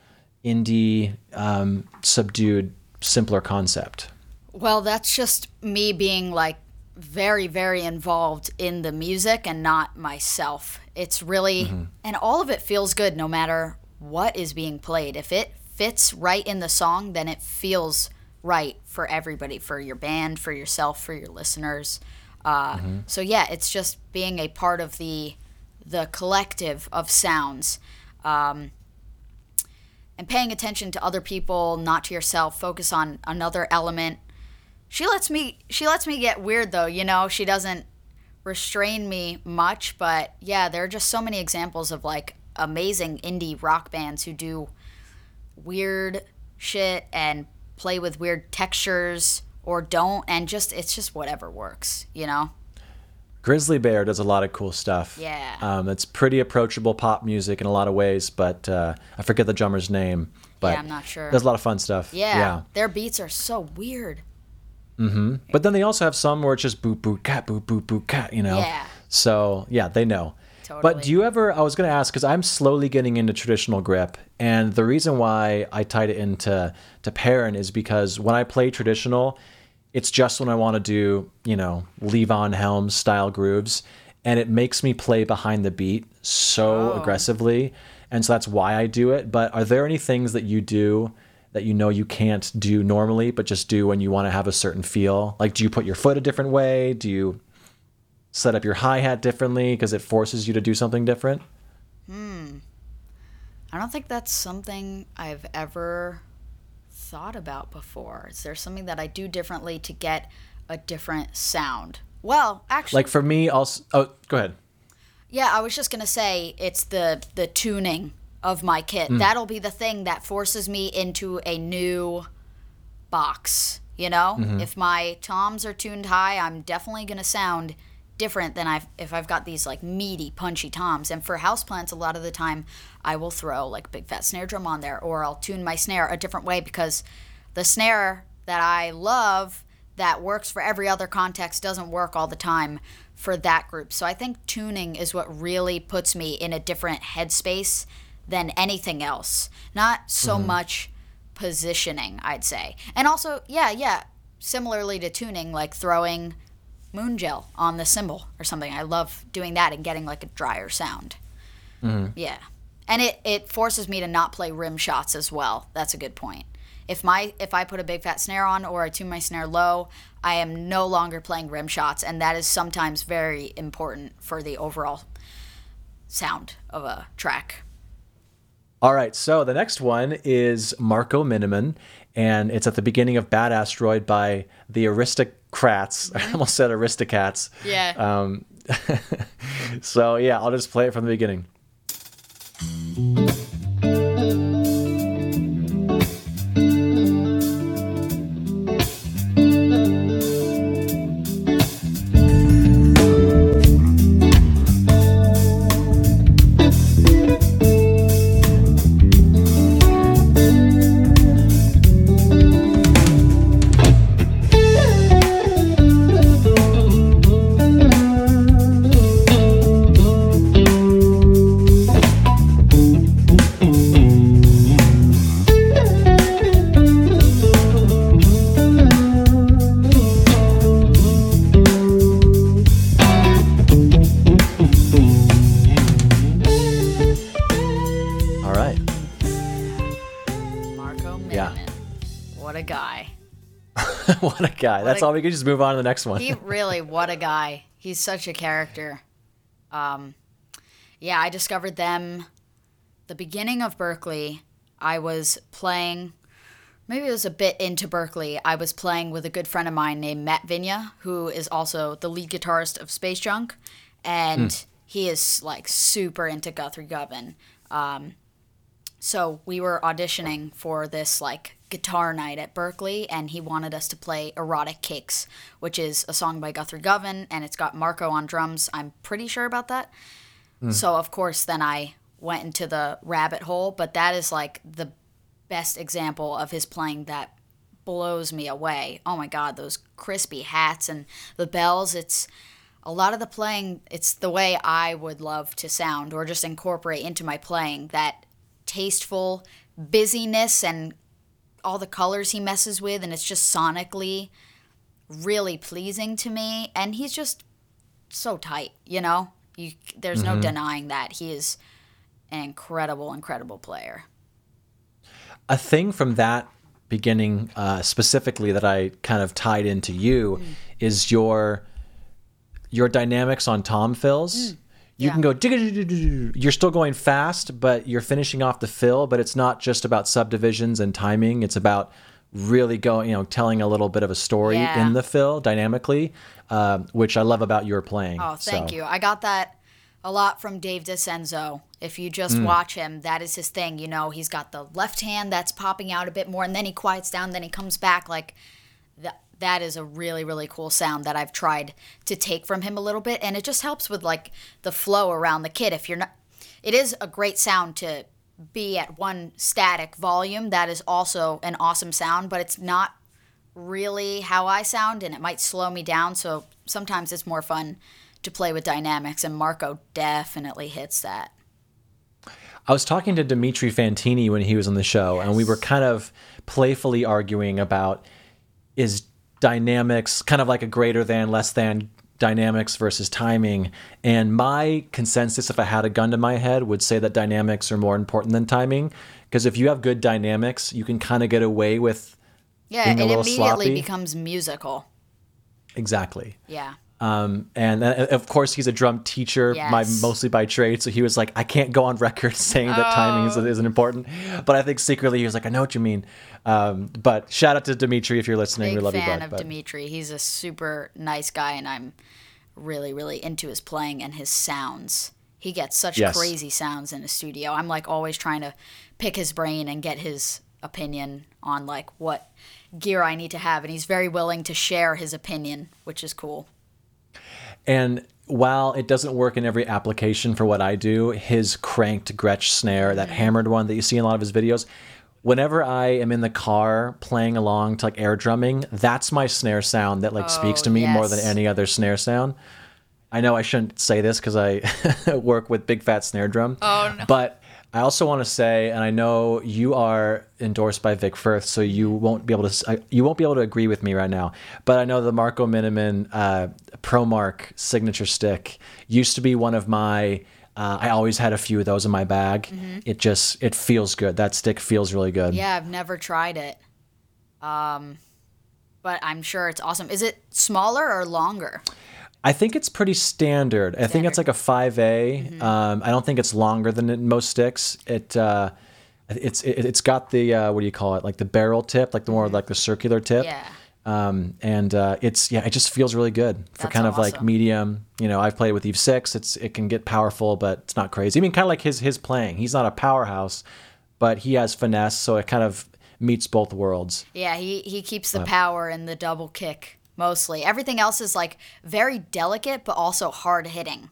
indie, um, subdued, simpler concept? Well, that's just me being like, very, very involved in the music and not myself. It's really, mm-hmm. and all of it feels good no matter what is being played. If it fits right in the song, then it feels right for everybody, for your band, for yourself, for your listeners. Uh, mm-hmm. So yeah, it's just being a part of the the collective of sounds. Um, and paying attention to other people, not to yourself, focus on another element. She lets me she lets me get weird, though, you know? She doesn't restrain me much, but yeah, there are just so many examples of like amazing indie rock bands who do weird shit and play with weird textures or don't, and just it's just whatever works, you know? Grizzly Bear does a lot of cool stuff. Yeah. Um, it's pretty approachable pop music in a lot of ways, but uh, I forget the drummer's name. But yeah, I'm not sure. There's a lot of fun stuff. Yeah. yeah. Their beats are so weird. Mm-hmm. But then they also have some where it's just boop, boop, cat, boop, boop, boop, cat, you know? Yeah. So, yeah, they know. Totally. But do you ever, I was going to ask, because I'm slowly getting into traditional grip, and the reason why I tied it into to Perrin is because when I play traditional, it's just when I want to do, you know, Levon Helms style grooves, and it makes me play behind the beat so oh. aggressively, and so that's why I do it. But are there any things that you do that you know you can't do normally, but just do when you want to have a certain feel? Like, do you put your foot a different way? Do you set up your hi-hat differently because it forces you to do something different? Hmm. I don't think that's something I've ever thought about before. Is there something that I do differently to get a different sound? Well, actually... Like, for me, also... Oh, go ahead. Yeah, I was just going to say it's the, the tuning of my kit. Mm. That'll be the thing that forces me into a new box, you know? Mm-hmm. If my toms are tuned high, I'm definitely going to sound different than I've, if I've got these, like, meaty, punchy toms. And for houseplants, a lot of the time, I will throw, like, Big Fat Snare Drum on there, or I'll tune my snare a different way because the snare that I love that works for every other context doesn't work all the time for that group. So I think tuning is what really puts me in a different headspace than anything else. Not so mm-hmm. much positioning, I'd say. And also, yeah, yeah, similarly to tuning, like throwing moon gel on the cymbal or something. I love doing that and getting like a drier sound. Mm-hmm. Yeah. And it, it forces me to not play rim shots as well. That's a good point. If my if I put a big fat snare on or I tune my snare low, I am no longer playing rim shots, and that is sometimes very important for the overall sound of a track. All right, so the next one is Marco Miniman, and it's at the beginning of Bad Asteroid by the Aristocrats. Mm-hmm. I almost said Aristocats. Yeah. Um, so, yeah, I'll just play it from the beginning. Guy. That's a, all we could just move on to the next one. He really, what a guy. He's such a character. Um, yeah, I discovered them the beginning of Berklee. I was playing, maybe it was a bit into Berklee. I was playing with a good friend of mine named Matt Vigna, who is also the lead guitarist of Space Junk. And mm. he is like super into Guthrie Govan. Um, so we were auditioning for this like guitar night at Berklee, and he wanted us to play Erotic Cakes, which is a song by Guthrie Govan, and it's got Marco on drums. I'm pretty sure about that. Mm. So, of course, then I went into the rabbit hole, but that is, like, the best example of his playing that blows me away. Oh, my God, those crispy hats and the bells. It's a lot of the playing. It's the way I would love to sound or just incorporate into my playing, that tasteful busyness and all the colors he messes with, and it's just sonically really pleasing to me. And he's just so tight, you know? You, there's mm-hmm. no denying that. He is an incredible, incredible player. A thing from that beginning uh, specifically that I kind of tied into you mm. is your your dynamics on tom fills. Mm. You yeah. can go, you're still going fast, but you're finishing off the fill, but it's not just about subdivisions and timing. It's about really going, you know, telling a little bit of a story yeah. in the fill dynamically, uh, which I love about your playing. Oh, thank so. you. I got that a lot from Dave DiCenzo. If you just mm. watch him, that is his thing. You know, he's got the left hand that's popping out a bit more, and then he quiets down, then he comes back. Like, the that is a really, really cool sound that I've tried to take from him a little bit. And it just helps with like the flow around the kit. If you're not, it is a great sound to be at one static volume. That is also an awesome sound, but it's not really how I sound, and it might slow me down. So sometimes it's more fun to play with dynamics, and Marco definitely hits that. I was talking to Dimitri Fantini when he was on the show, yes. and we were kind of playfully arguing about is dynamics kind of like a greater than, less than dynamics versus timing. And my consensus, if I had a gun to my head, would say that dynamics are more important than timing, because if you have good dynamics, you can kind of get away with yeah, being a little sloppy. Yeah, it immediately becomes musical. Exactly. Yeah. Um, and uh, of course, he's a drum teacher, yes. by, mostly by trade. So he was like, I can't go on record saying that oh. timing is, isn't important. But I think secretly he was like, I know what you mean. Um, but shout out to Dimitri if you're listening. Big we love fan you, bud, of but. Dimitri. He's a super nice guy, and I'm really, really into his playing and his sounds. He gets such yes. crazy sounds in the studio. I'm like always trying to pick his brain and get his opinion on like what gear I need to have. And he's very willing to share his opinion, which is cool. And while it doesn't work in every application for what I do, his cranked Gretsch snare, that hammered one that you see in a lot of his videos, whenever I am in the car playing along to like air drumming, that's my snare sound that like oh, speaks to me yes. more than any other snare sound. I know I shouldn't say this because I work with Big Fat Snare Drum, oh, no. but I also want to say, and I know you are endorsed by Vic Firth, so you won't be able to you won't be able to agree with me right now. But I know the Marco Miniman uh, ProMark signature stick used to be one of my. Uh, I always had a few of those in my bag. Mm-hmm. It just it feels good. That stick feels really good. Yeah, I've never tried it, um, but I'm sure it's awesome. Is it smaller or longer? I think it's pretty standard. I standard. think it's like a five A. Mm-hmm. Um, I don't think it's longer than most sticks. It uh, it's it, it's got the uh, what do you call it? Like the barrel tip, like the more like the circular tip. Yeah. Um, and uh, it's yeah, it just feels really good for That's kind of awesome. Like medium. You know, I've played with Eve Six. It's it can get powerful, but it's not crazy. I mean, kind of like his his playing. He's not a powerhouse, but he has finesse, so it kind of meets both worlds. Yeah, he he keeps the uh, power and the double kick. Mostly. Everything else is like very delicate, but also hard hitting.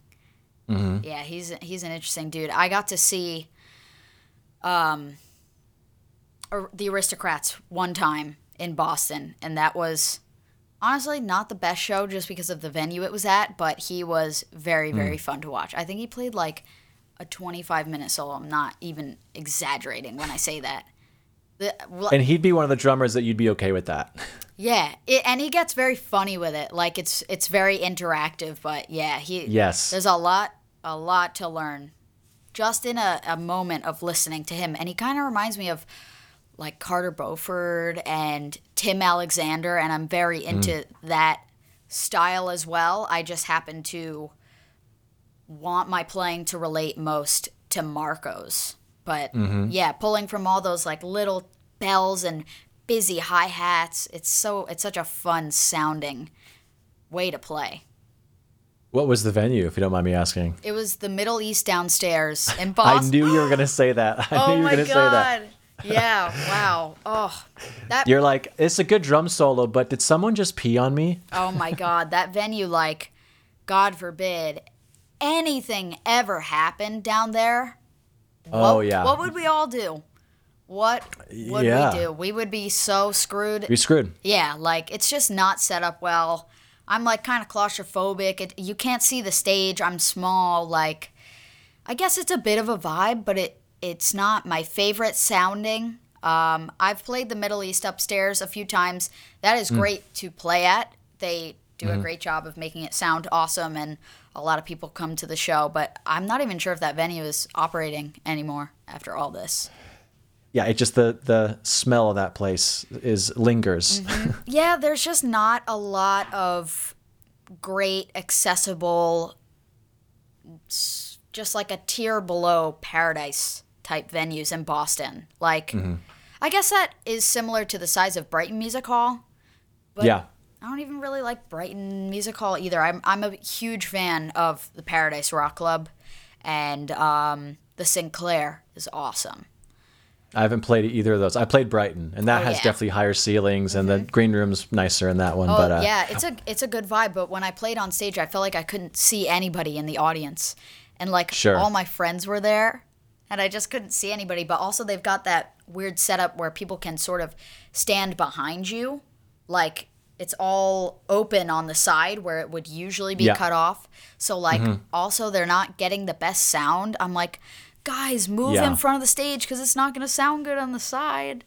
Mm-hmm. Yeah, he's he's an interesting dude. I got to see um, the Aristocrats one time in Boston, and that was honestly not the best show just because of the venue it was at, but he was very, very mm. fun to watch. I think he played like a twenty-five minute solo. I'm not even exaggerating when I say that. The, well, and he'd be one of the drummers that you'd be okay with that. Yeah, it, and he gets very funny with it. Like it's it's very interactive, but yeah, he yes. there's a lot a lot to learn just in a, a moment of listening to him. And he kind of reminds me of like Carter Beauford and Tim Alexander, and I'm very into mm. that style as well. I just happen to want my playing to relate most to Marco's. But mm-hmm. yeah, pulling from all those like little bells and busy hi-hats, it's so it's such a fun sounding way to play. What was the venue, if you don't mind me asking? It was the Middle East downstairs in Boston. I knew you were gonna say that. I oh knew you were gonna God. Say that. Yeah, wow. Oh, that You're like, it's a good drum solo, but did someone just pee on me? Oh my God, that venue, like, God forbid anything ever happened down there. What, oh yeah. What would we all do? What would yeah. we do? We would be so screwed. Be screwed. Yeah, like it's just not set up well. I'm like kind of claustrophobic. It, you can't see the stage. I'm small. Like, I guess it's a bit of a vibe, but it it's not my favorite sounding. Um, I've played the Middle East upstairs a few times. That is mm. great to play at. They do mm. a great job of making it sound awesome, and a lot of people come to the show, but I'm not even sure if that venue is operating anymore after all this. Yeah, it just the the smell of that place is lingers. Mm-hmm. Yeah, there's just not a lot of great accessible, just like a tier below Paradise type venues in Boston. Like, mm-hmm. I guess that is similar to the size of Brighton Music Hall. But yeah. I don't even really like Brighton Music Hall either. I'm I'm a huge fan of the Paradise Rock Club, and um, the Sinclair is awesome. I haven't played either of those. I played Brighton, and that oh, has yeah. definitely higher ceilings, mm-hmm. and the green room's nicer in that one. Oh but, uh, yeah, it's a it's a good vibe. But when I played on stage, I felt like I couldn't see anybody in the audience, and like sure. all my friends were there, and I just couldn't see anybody. But also, they've got that weird setup where people can sort of stand behind you, like. It's all open on the side where it would usually be yeah. cut off. So, like, mm-hmm. also they're not getting the best sound. I'm like, guys, move yeah. in front of the stage because it's not going to sound good on the side.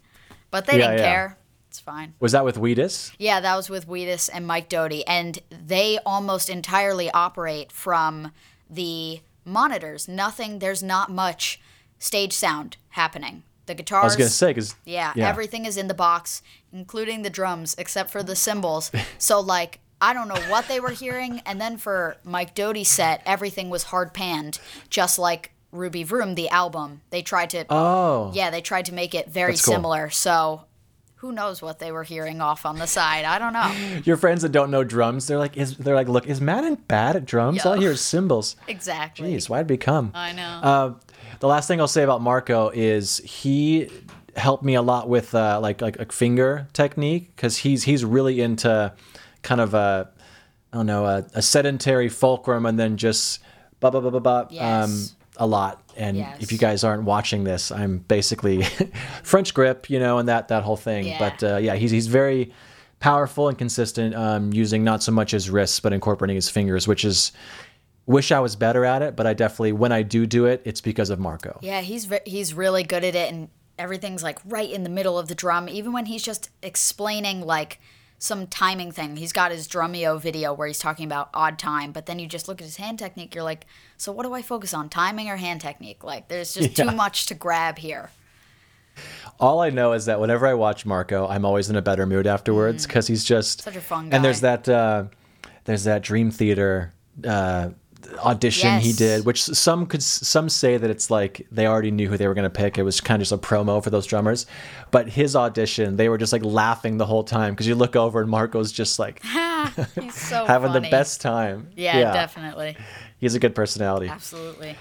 But they yeah, didn't yeah. care. It's fine. Was that with Wheatus? Yeah, that was with Wheatus and Mike Doughty. And they almost entirely operate from the monitors. Nothing, there's not much stage sound happening. The guitars. I was going to say, 'cause, yeah, yeah, everything is in the box, including the drums, except for the cymbals. So, like, I don't know what they were hearing. And then for Mike Doughty's set, everything was hard panned, just like Ruby Vroom, the album. They tried to. Oh. Yeah, they tried to make it very That's cool. similar. So, who knows what they were hearing off on the side? I don't know. Your friends that don't know drums, they're like, is, they're like, look, is Madden bad at drums? Yo. All I hear is cymbals. Exactly. Jeez, why'd we come? I know. Uh, the last thing I'll say about Marco is he helped me a lot with uh, like like a finger technique, because he's he's really into kind of a I don't know a, a sedentary fulcrum and then just ba ba ba ba ba yes. um, a lot. And yes. if you guys aren't watching this, I'm basically French grip, you know, and that that whole thing. Yeah. But uh, yeah, he's he's very powerful and consistent, um, using not so much his wrists but incorporating his fingers, which is. Wish I was better at it, but I definitely, when I do do it, it's because of Marco. Yeah, he's re- he's really good at it, and everything's like right in the middle of the drum. Even when he's just explaining like some timing thing, he's got his Drumeo video where he's talking about odd time, but then you just look at his hand technique, you're like, so what do I focus on, timing or hand technique? Like, there's just yeah. too much to grab here. All I know is that whenever I watch Marco, I'm always in a better mood afterwards, because mm. he's just such a fun guy. And there's that uh, there's that Dream Theater. Uh, audition yes. he did, which some could some say that it's like they already knew who they were going to pick. It was kind of just a promo for those drummers, but his audition, they were just like laughing the whole time, because you look over and Marco's just like he's so having funny. The best time. Yeah, yeah, definitely. He's a good personality. Absolutely.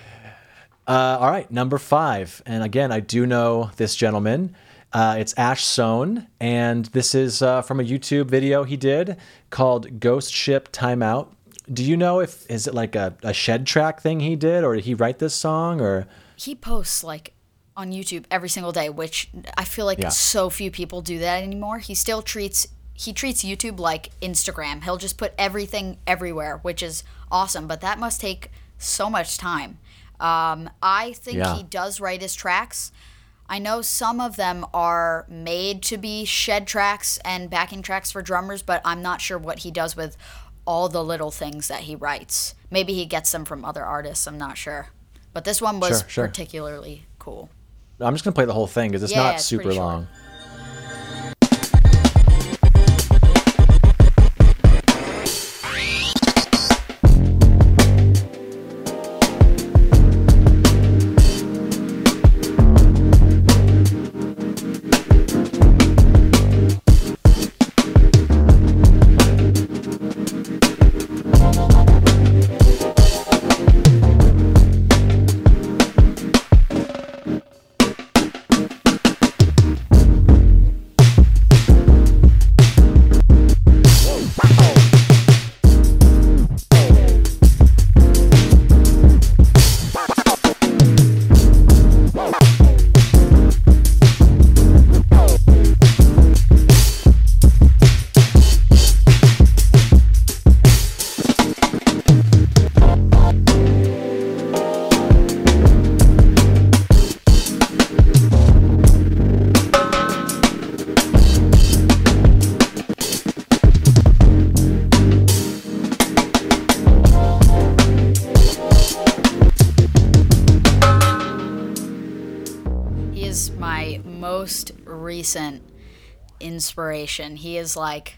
Uh, all right, number five, and again, I do know this gentleman. Uh, it's Ash Soan, and this is uh, from a YouTube video he did called "Ghost Ship Timeout." Do you know if, is it like a, a shed track thing he did, or did he write this song, or? He posts like on YouTube every single day, which I feel like yeah. so few people do that anymore. He still treats, he treats YouTube like Instagram. He'll just put everything everywhere, which is awesome, but that must take so much time. Um, I think yeah. he does write his tracks. I know some of them are made to be shed tracks and backing tracks for drummers, but I'm not sure what he does with all the little things that he writes. Maybe he gets them from other artists, I'm not sure. But this one was sure, sure. particularly cool. I'm just going to play the whole thing because it's yeah, not it's super long. Short. Recent inspiration. He is like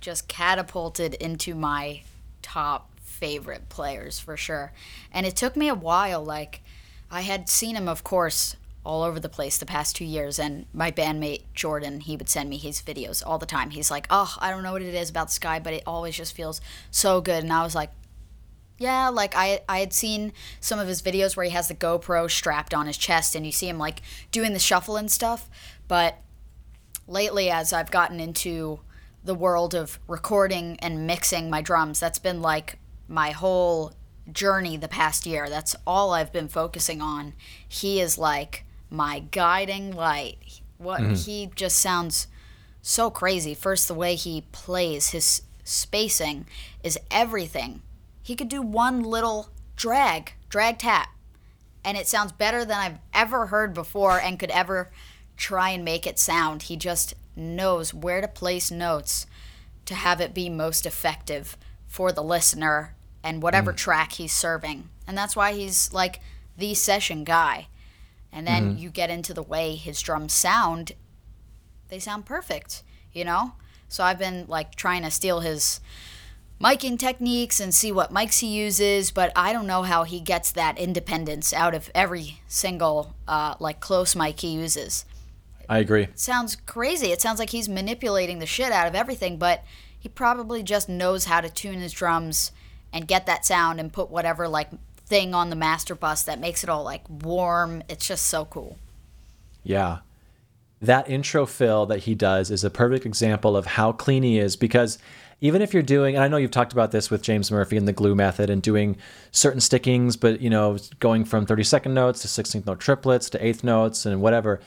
just catapulted into my top favorite players for sure. And it took me a while. Like, I had seen him, of course, all over the place the past two years. And my bandmate Jordan, he would send me his videos all the time. He's like, oh, I don't know what it is about this guy, but it always just feels so good. And I was like, yeah, like I I had seen some of his videos where he has the GoPro strapped on his chest and you see him like doing the shuffle and stuff. But lately, as I've gotten into the world of recording and mixing my drums, that's been like my whole journey the past year. That's all I've been focusing on. He is like my guiding light. What mm-hmm. He just sounds so crazy. First, the way he plays, his spacing is everything. He could do one little drag, drag tap, and it sounds better than I've ever heard before and could ever try and make it sound. He just knows where to place notes to have it be most effective for the listener and whatever mm. track he's serving. And that's why he's like the session guy. And then mm-hmm. you get into the way his drums sound. They sound perfect, you know? So I've been like trying to steal his miking techniques and see what mics he uses, but I don't know how he gets that independence out of every single uh, like close mic he uses. I agree. It sounds crazy. It sounds like he's manipulating the shit out of everything, but he probably just knows how to tune his drums and get that sound and put whatever like thing on the master bus that makes it all like warm. It's just so cool. Yeah. That intro fill that he does is a perfect example of how clean he is, because even if you're doing, and I know you've talked about this with James Murphy and the glue method and doing certain stickings, but you know, going from thirty-second notes to sixteenth note triplets to eighth notes and whatever,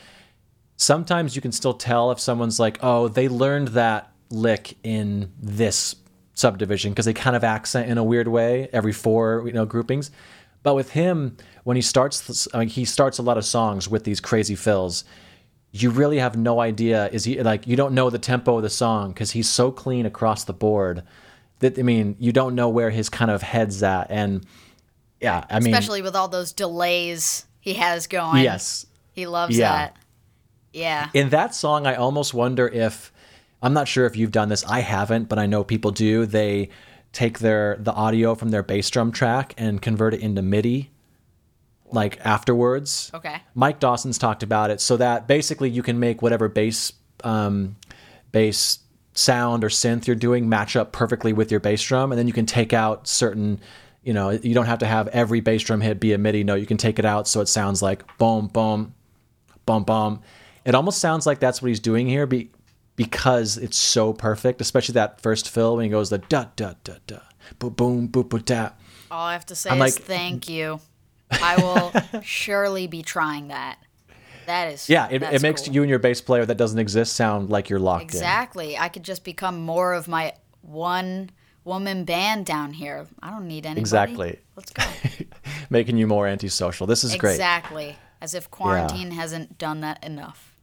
sometimes you can still tell if someone's like, oh, they learned that lick in this subdivision, because they kind of accent in a weird way every four, you know, groupings. But with him, when he starts, I mean, he starts a lot of songs with these crazy fills. You really have no idea. Is he like, you don't know the tempo of the song because he's so clean across the board that, I mean, you don't know where his kind of head's at. And yeah, I mean, especially with all those delays he has going. Yes. He loves yeah. that. Yeah. In that song, I almost wonder if, I'm not sure if you've done this. I haven't, but I know people do. They take their the audio from their bass drum track and convert it into MIDI, like afterwards. Okay. Mike Dawson's talked about it, so that basically you can make whatever bass um, bass sound or synth you're doing match up perfectly with your bass drum, and then you can take out certain, you know, you don't have to have every bass drum hit be a MIDI note. You can take it out so it sounds like boom, boom, boom, boom. It almost sounds like that's what he's doing here, be. Because it's so perfect, especially that first fill when he goes the da da da da, boom boom boom boom da. All I have to say I'm is like, thank you. I will surely be trying that. That is yeah. It, it makes cool. you and your bass player that doesn't exist sound like you're locked exactly. in. Exactly. I could just become more of my one woman band down here. I don't need anybody. Exactly. Let's go. Making you more antisocial. This is exactly. great. Exactly. As if quarantine yeah. hasn't done that enough.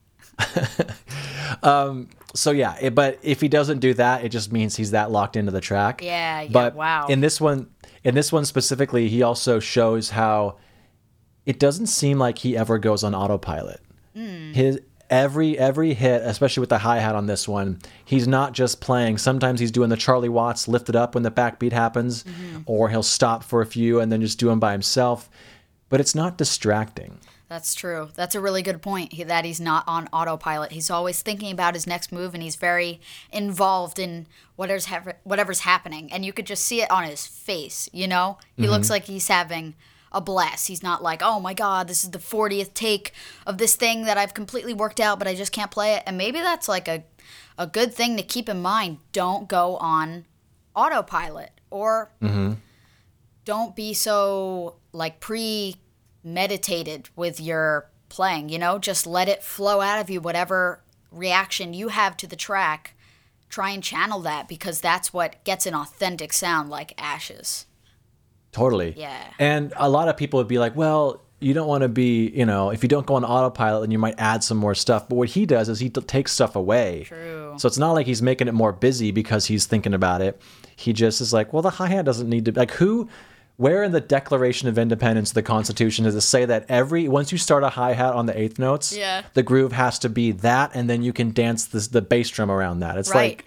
um so yeah it, but if he doesn't do that, it just means he's that locked into the track. Yeah, yeah. But wow, in this one in this one specifically, he also shows how it doesn't seem like he ever goes on autopilot. mm. his every every hit, especially with the hi-hat on this one, he's not just playing. Sometimes he's doing the Charlie Watts lift it up when the backbeat happens, mm-hmm. or he'll stop for a few and then just do them by himself, but it's not distracting. That's true. That's a really good point, he, that he's not on autopilot. He's always thinking about his next move, and he's very involved in whatever's, ha- whatever's happening. And you could just see it on his face, you know? He mm-hmm. looks like he's having a blast. He's not like, oh, my God, this is the fortieth take of this thing that I've completely worked out, but I just can't play it. And maybe that's like a, a good thing to keep in mind. Don't go on autopilot, or mm-hmm. don't be so like pre- meditated with your playing, you know? Just let it flow out of you, whatever reaction you have to the track. Try and channel that, because that's what gets an authentic sound like Ashes. Totally. Yeah. And a lot of people would be like, well, you don't want to be, you know, if you don't go on autopilot, then you might add some more stuff. But what he does is he t- takes stuff away. True. So it's not like he's making it more busy because he's thinking about it. He just is like, well, the hi-hat doesn't need to, like, who... Where in the Declaration of Independence of the Constitution does it say that every once you start a hi-hat on the eighth notes, yeah. the groove has to be that, and then you can dance this, the bass drum around that? It's right. like,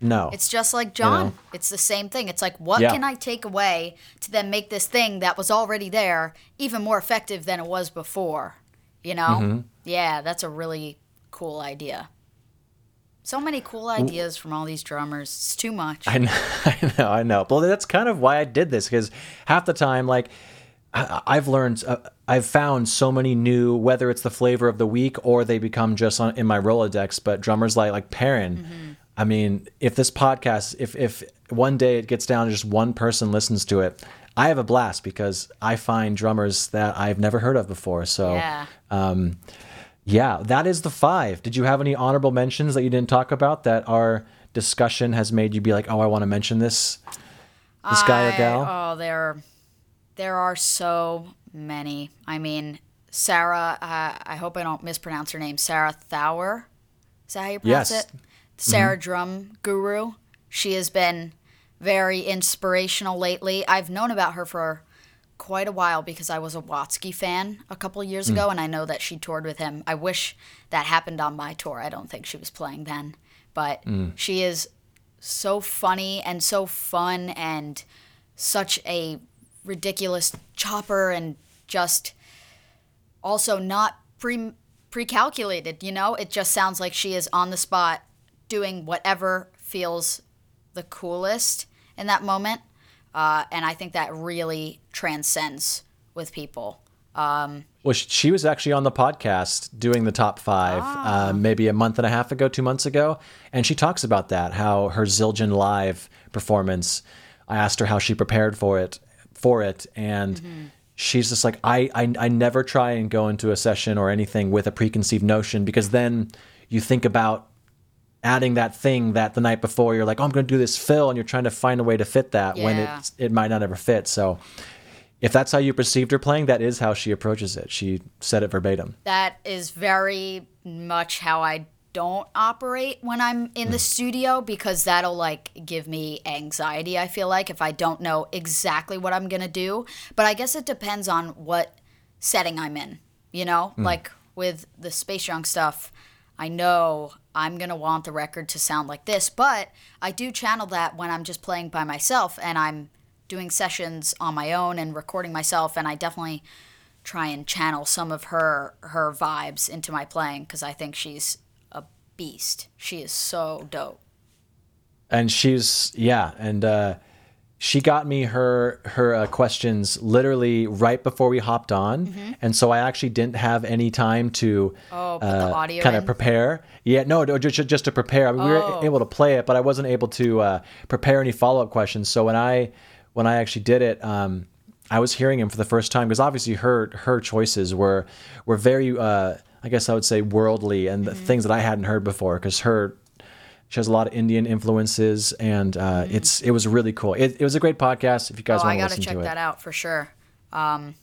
no. It's just like John. You know? It's the same thing. It's like, what yeah. can I take away to then make this thing that was already there even more effective than it was before? You know? Mm-hmm. Yeah, that's a really cool idea. So many cool ideas from all these drummers. It's too much. I know, I know, I know. Well, that's kind of why I did this, because half the time, like, I, I've learned, uh, I've found so many new, whether it's the flavor of the week or they become just on, in my Rolodex, but drummers like, like Perrin, mm-hmm. I mean, if this podcast, if, if one day it gets down to just one person listens to it, I have a blast, because I find drummers that I've never heard of before. So, yeah. um, Yeah, that is the five. Did you have any honorable mentions that you didn't talk about that our discussion has made you be like, oh, I want to mention this, this I, guy or gal? Oh, there, there are so many. I mean, Sarah, uh, I hope I don't mispronounce her name, Sarah Thauer. Is that how you pronounce yes. it? Sarah mm-hmm. Drum Guru. She has been very inspirational lately. I've known about her for quite a while because I was a Watsky fan a couple of years ago, mm. and I know that she toured with him. I wish that happened on my tour. I don't think she was playing then. But mm. she is so funny and so fun and such a ridiculous chopper and just also not pre pre-calculated, you know? It just sounds like she is on the spot doing whatever feels the coolest in that moment. Uh, and I think that really transcends with people. Um, well, she was actually on the podcast doing the top five ah. uh, maybe a month and a half ago, two months ago. And she talks about that, how her Zildjian Live performance, I asked her how she prepared for it. For it and mm-hmm. she's just like, I, I, I never try and go into a session or anything with a preconceived notion, because then you think about adding that thing that the night before you're like, oh, I'm going to do this fill, and you're trying to find a way to fit that yeah. when it it might not ever fit. So if that's how you perceived her playing, that is how she approaches it. She said it verbatim. That is very much how I don't operate when I'm in mm. the studio, because that'll like give me anxiety, I feel like, if I don't know exactly what I'm going to do. But I guess it depends on what setting I'm in, you know? Mm. Like with the Space Junk stuff, I know I'm going to want the record to sound like this, but I do channel that when I'm just playing by myself and I'm doing sessions on my own and recording myself, and I definitely try and channel some of her her vibes into my playing, because I think she's a beast. She is so dope. And she's, yeah, and uh, she got me her, her uh, questions literally right before we hopped on. Mm-hmm. And so I actually didn't have any time to oh, uh, kind of prepare. Yeah, no, just, just to prepare. I mean, oh. we were able to play it, but I wasn't able to uh, prepare any follow-up questions. So when I when I actually did it, um, I was hearing him for the first time, because obviously her her choices were, were very, uh, I guess I would say, worldly, and mm-hmm. things that I hadn't heard before, because her... She has a lot of Indian influences, and uh, mm. it's it was really cool. It, it was a great podcast. If you guys oh, want to listen to it, I gotta check that out for sure. Um,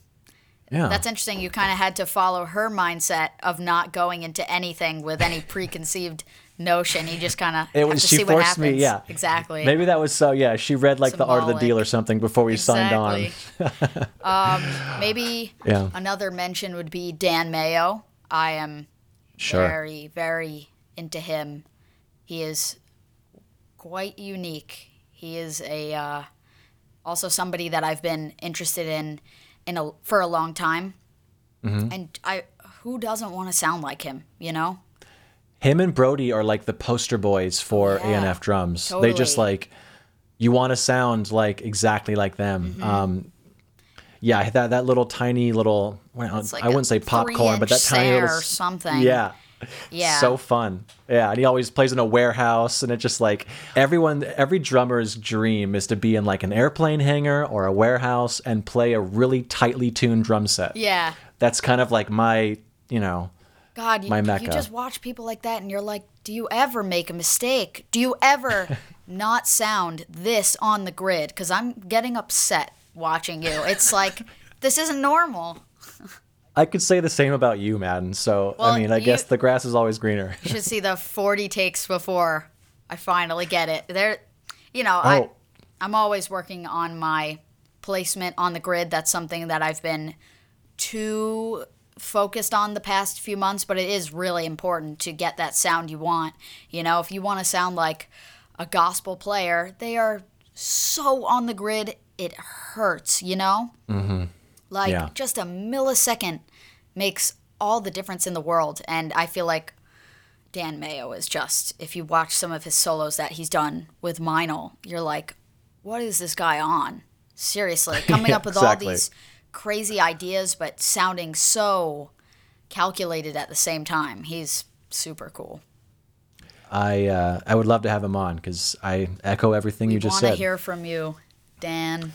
yeah, that's interesting. You kind of had to follow her mindset of not going into anything with any preconceived notion. You just kind of have to see what happens. She forced me. Yeah, exactly. Maybe that was so. Yeah, she read like Symbolic. The Art of the Deal or something before we exactly. signed on. um, maybe yeah. another mention would be Dan Mayo. I am sure. very very into him. He is quite unique. He is a uh, also somebody that I've been interested in in a, for a long time. Mm-hmm. And I who doesn't want to sound like him, you know? Him and Brody are like the poster boys for yeah, A N F drums. Totally. They just like, you want to sound like exactly like them. Mm-hmm. Um, yeah, that that little tiny little, well, like I wouldn't say popcorn, but that tiny little. Or something. Yeah. Yeah. So fun. Yeah. And he always plays in a warehouse, and it's just like everyone, every drummer's dream is to be in like an airplane hangar or a warehouse and play a really tightly tuned drum set. Yeah. That's kind of like my, you know, God, you, my mecca. You just watch people like that and you're like, do you ever make a mistake? Do you ever not sound this on the grid? Because I'm getting upset watching you. It's like, this isn't normal. I could say the same about you, Madden. So, well, I mean, I you, guess the grass is always greener. You should see the forty takes before I finally get it. There, you know, oh. I, I'm always working on my placement on the grid. That's something that I've been too focused on the past few months, but it is really important to get that sound you want. You know, if you want to sound like a gospel player, they are so on the grid, it hurts, you know? Mm-hmm. Like, yeah. just a millisecond makes all the difference in the world. And I feel like Dan Mayo is just, if you watch some of his solos that he's done with Meinl, you're like, what is this guy on? Seriously, coming yeah, up with exactly. all these crazy ideas, but sounding so calculated at the same time. He's super cool. I uh, I would love to have him on, because I echo everything we you just said. We want to hear from you, Dan.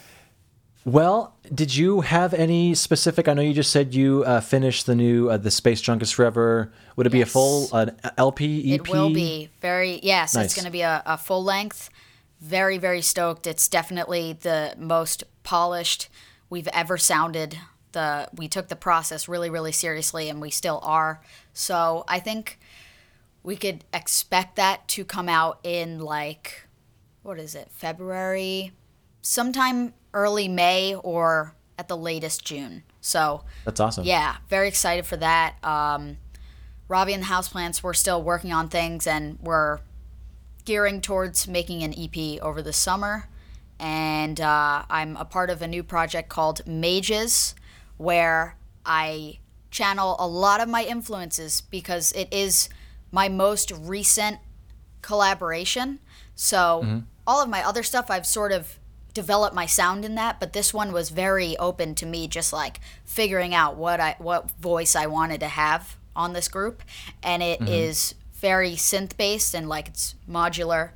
Well, did you have any specific? I know you just said you uh, finished the new uh, the Space Junk is Forever. Would it yes. be a full an L P, E P? It will be very yes. Nice. It's going to be a, a full length. Very very stoked. It's definitely the most polished we've ever sounded. The we took the process really really seriously, and we still are. So I think we could expect that to come out in like what is it February, sometime. Early May or at the latest June. So that's awesome. Yeah, very excited for that. Um, Raavi and the Houseplants, we're still working on things, and we're gearing towards making an E P over the summer. And uh, I'm a part of a new project called Mæges, where I channel a lot of my influences because it is my most recent collaboration. So mm-hmm. all of my other stuff I've sort of develop my sound in that, but this one was very open to me just like figuring out what I what voice I wanted to have on this group, and it mm-hmm. is very synth based and like it's modular.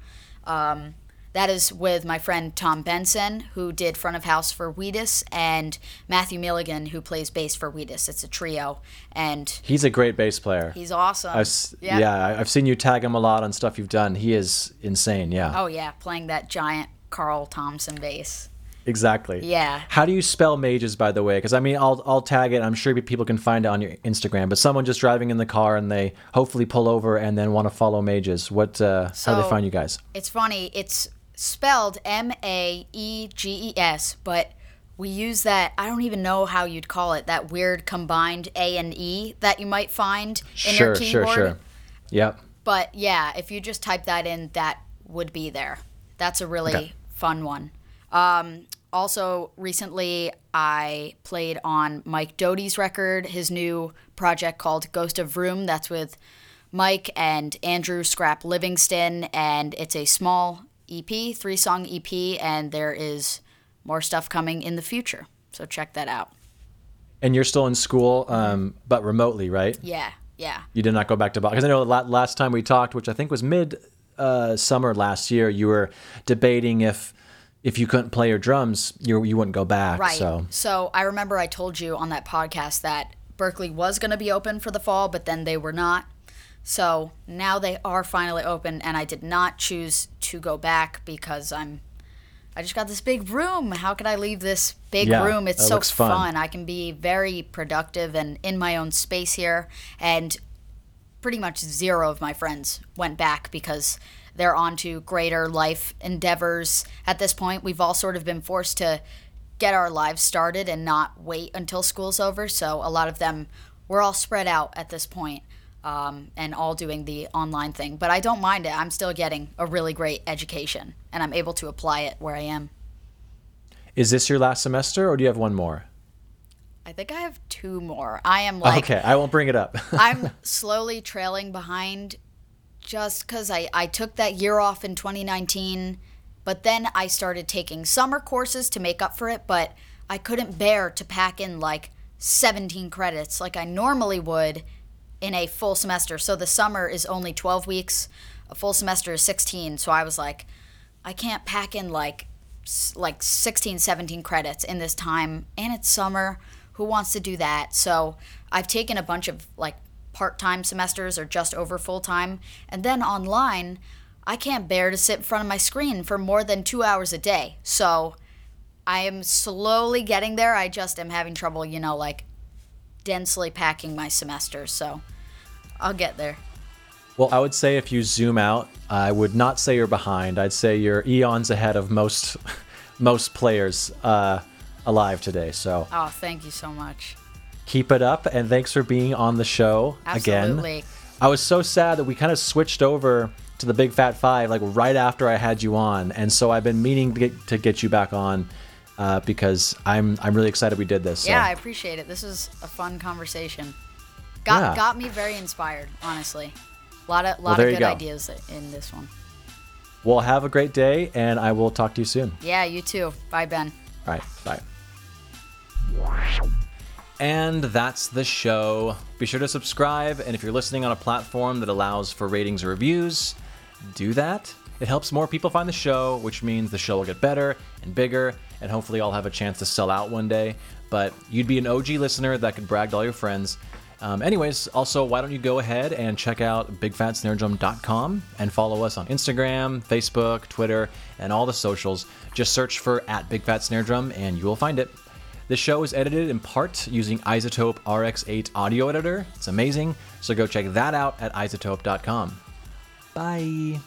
Um, that is with my friend Tom Benson, who did front of house for Wheatus, and Matthew Milligan, who plays bass for Wheatus. It's a trio, and he's a great bass player. He's awesome. I've, yeah. yeah, I've seen you tag him a lot on stuff you've done. He is insane. Yeah. Oh yeah, playing that giant Carl Thompson bass. Exactly. Yeah. How do you spell Mæges, by the way? Because I mean, I'll I'll tag it. I'm sure people can find it on your Instagram. But someone just driving in the car and they hopefully pull over and then want to follow Mæges. What? Uh, so, how do they find you guys? It's funny. It's spelled M A E G E S, but we use that. I don't even know how you'd call it. That weird combined A and E that you might find in sure, your keyboard. Sure. Sure. Sure. Yep. But yeah, if you just type that in, that would be there. That's a really okay. fun one. Um, also, recently I played on Mike Doughty's record, his new project called Ghost of Vroom. That's with Mike and Andrew Scrap Livingston, and it's a small E P, three-song E P, and there is more stuff coming in the future. So check that out. And you're still in school, um, but remotely, right? Yeah, yeah. You did not go back to Boston. Because I know last time we talked, which I think was mid uh, summer last year, you were debating if... if you couldn't play your drums, you you wouldn't go back. Right. So. so I remember I told you on that podcast that Berklee was going to be open for the fall, but then they were not. So now they are finally open, and I did not choose to go back because I'm, I just got this big room. How could I leave this big yeah, room? It's so fun. fun. I can be very productive and in my own space here. And pretty much zero of my friends went back because they're on to greater life endeavors at this point. We've all sort of been forced to get our lives started and not wait until school's over. So a lot of them, we're all spread out at this point, um, and all doing the online thing. But I don't mind it. I'm still getting a really great education, and I'm able to apply it where I am. Is this your last semester, or do you have one more? I think I have two more. I am like... Okay, I won't bring it up. I'm slowly trailing behind just because I, I took that year off in twenty nineteen, but then I started taking summer courses to make up for it, but I couldn't bear to pack in like seventeen credits like I normally would in a full semester. So the summer is only twelve weeks. A full semester is sixteen. So I was like, I can't pack in like like sixteen, seventeen credits in this time, and it's summer. Who wants to do that? So I've taken a bunch of like part-time semesters or just over full-time. And then online, I can't bear to sit in front of my screen for more than two hours a day. So I am slowly getting there. I just am having trouble, you know, like densely packing my semester. So I'll get there. Well, I would say if you zoom out, I would not say you're behind. I'd say you're eons ahead of most most players uh, alive today. So. Oh, thank you so much. Keep it up, and thanks for being on the show again. Absolutely. I was so sad that we kind of switched over to the Big Fat Five like right after I had you on, and so I've been meaning to get, to get you back on uh, because I'm I'm really excited we did this. So. Yeah, I appreciate it. This was a fun conversation. Got yeah. got me very inspired, honestly. A lot of lot well, of good go. ideas in this one. Well, have a great day, and I will talk to you soon. Yeah, you too. Bye, Ben. All right, bye. And that's the show. Be sure to subscribe, and if you're listening on a platform that allows for ratings or reviews, do that. It helps more people find the show, which means the show will get better and bigger, and hopefully I'll have a chance to sell out one day. But you'd be an O G listener that could brag to all your friends. Um, anyways, also, why don't you go ahead and check out big fat snare drum dot com and follow us on Instagram, Facebook, Twitter, and all the socials. Just search for at Big Fat Snare Drum and you will find it. This show is edited in part using Isotope R X eight Audio Editor. It's amazing, so go check that out at isotope dot com. Bye.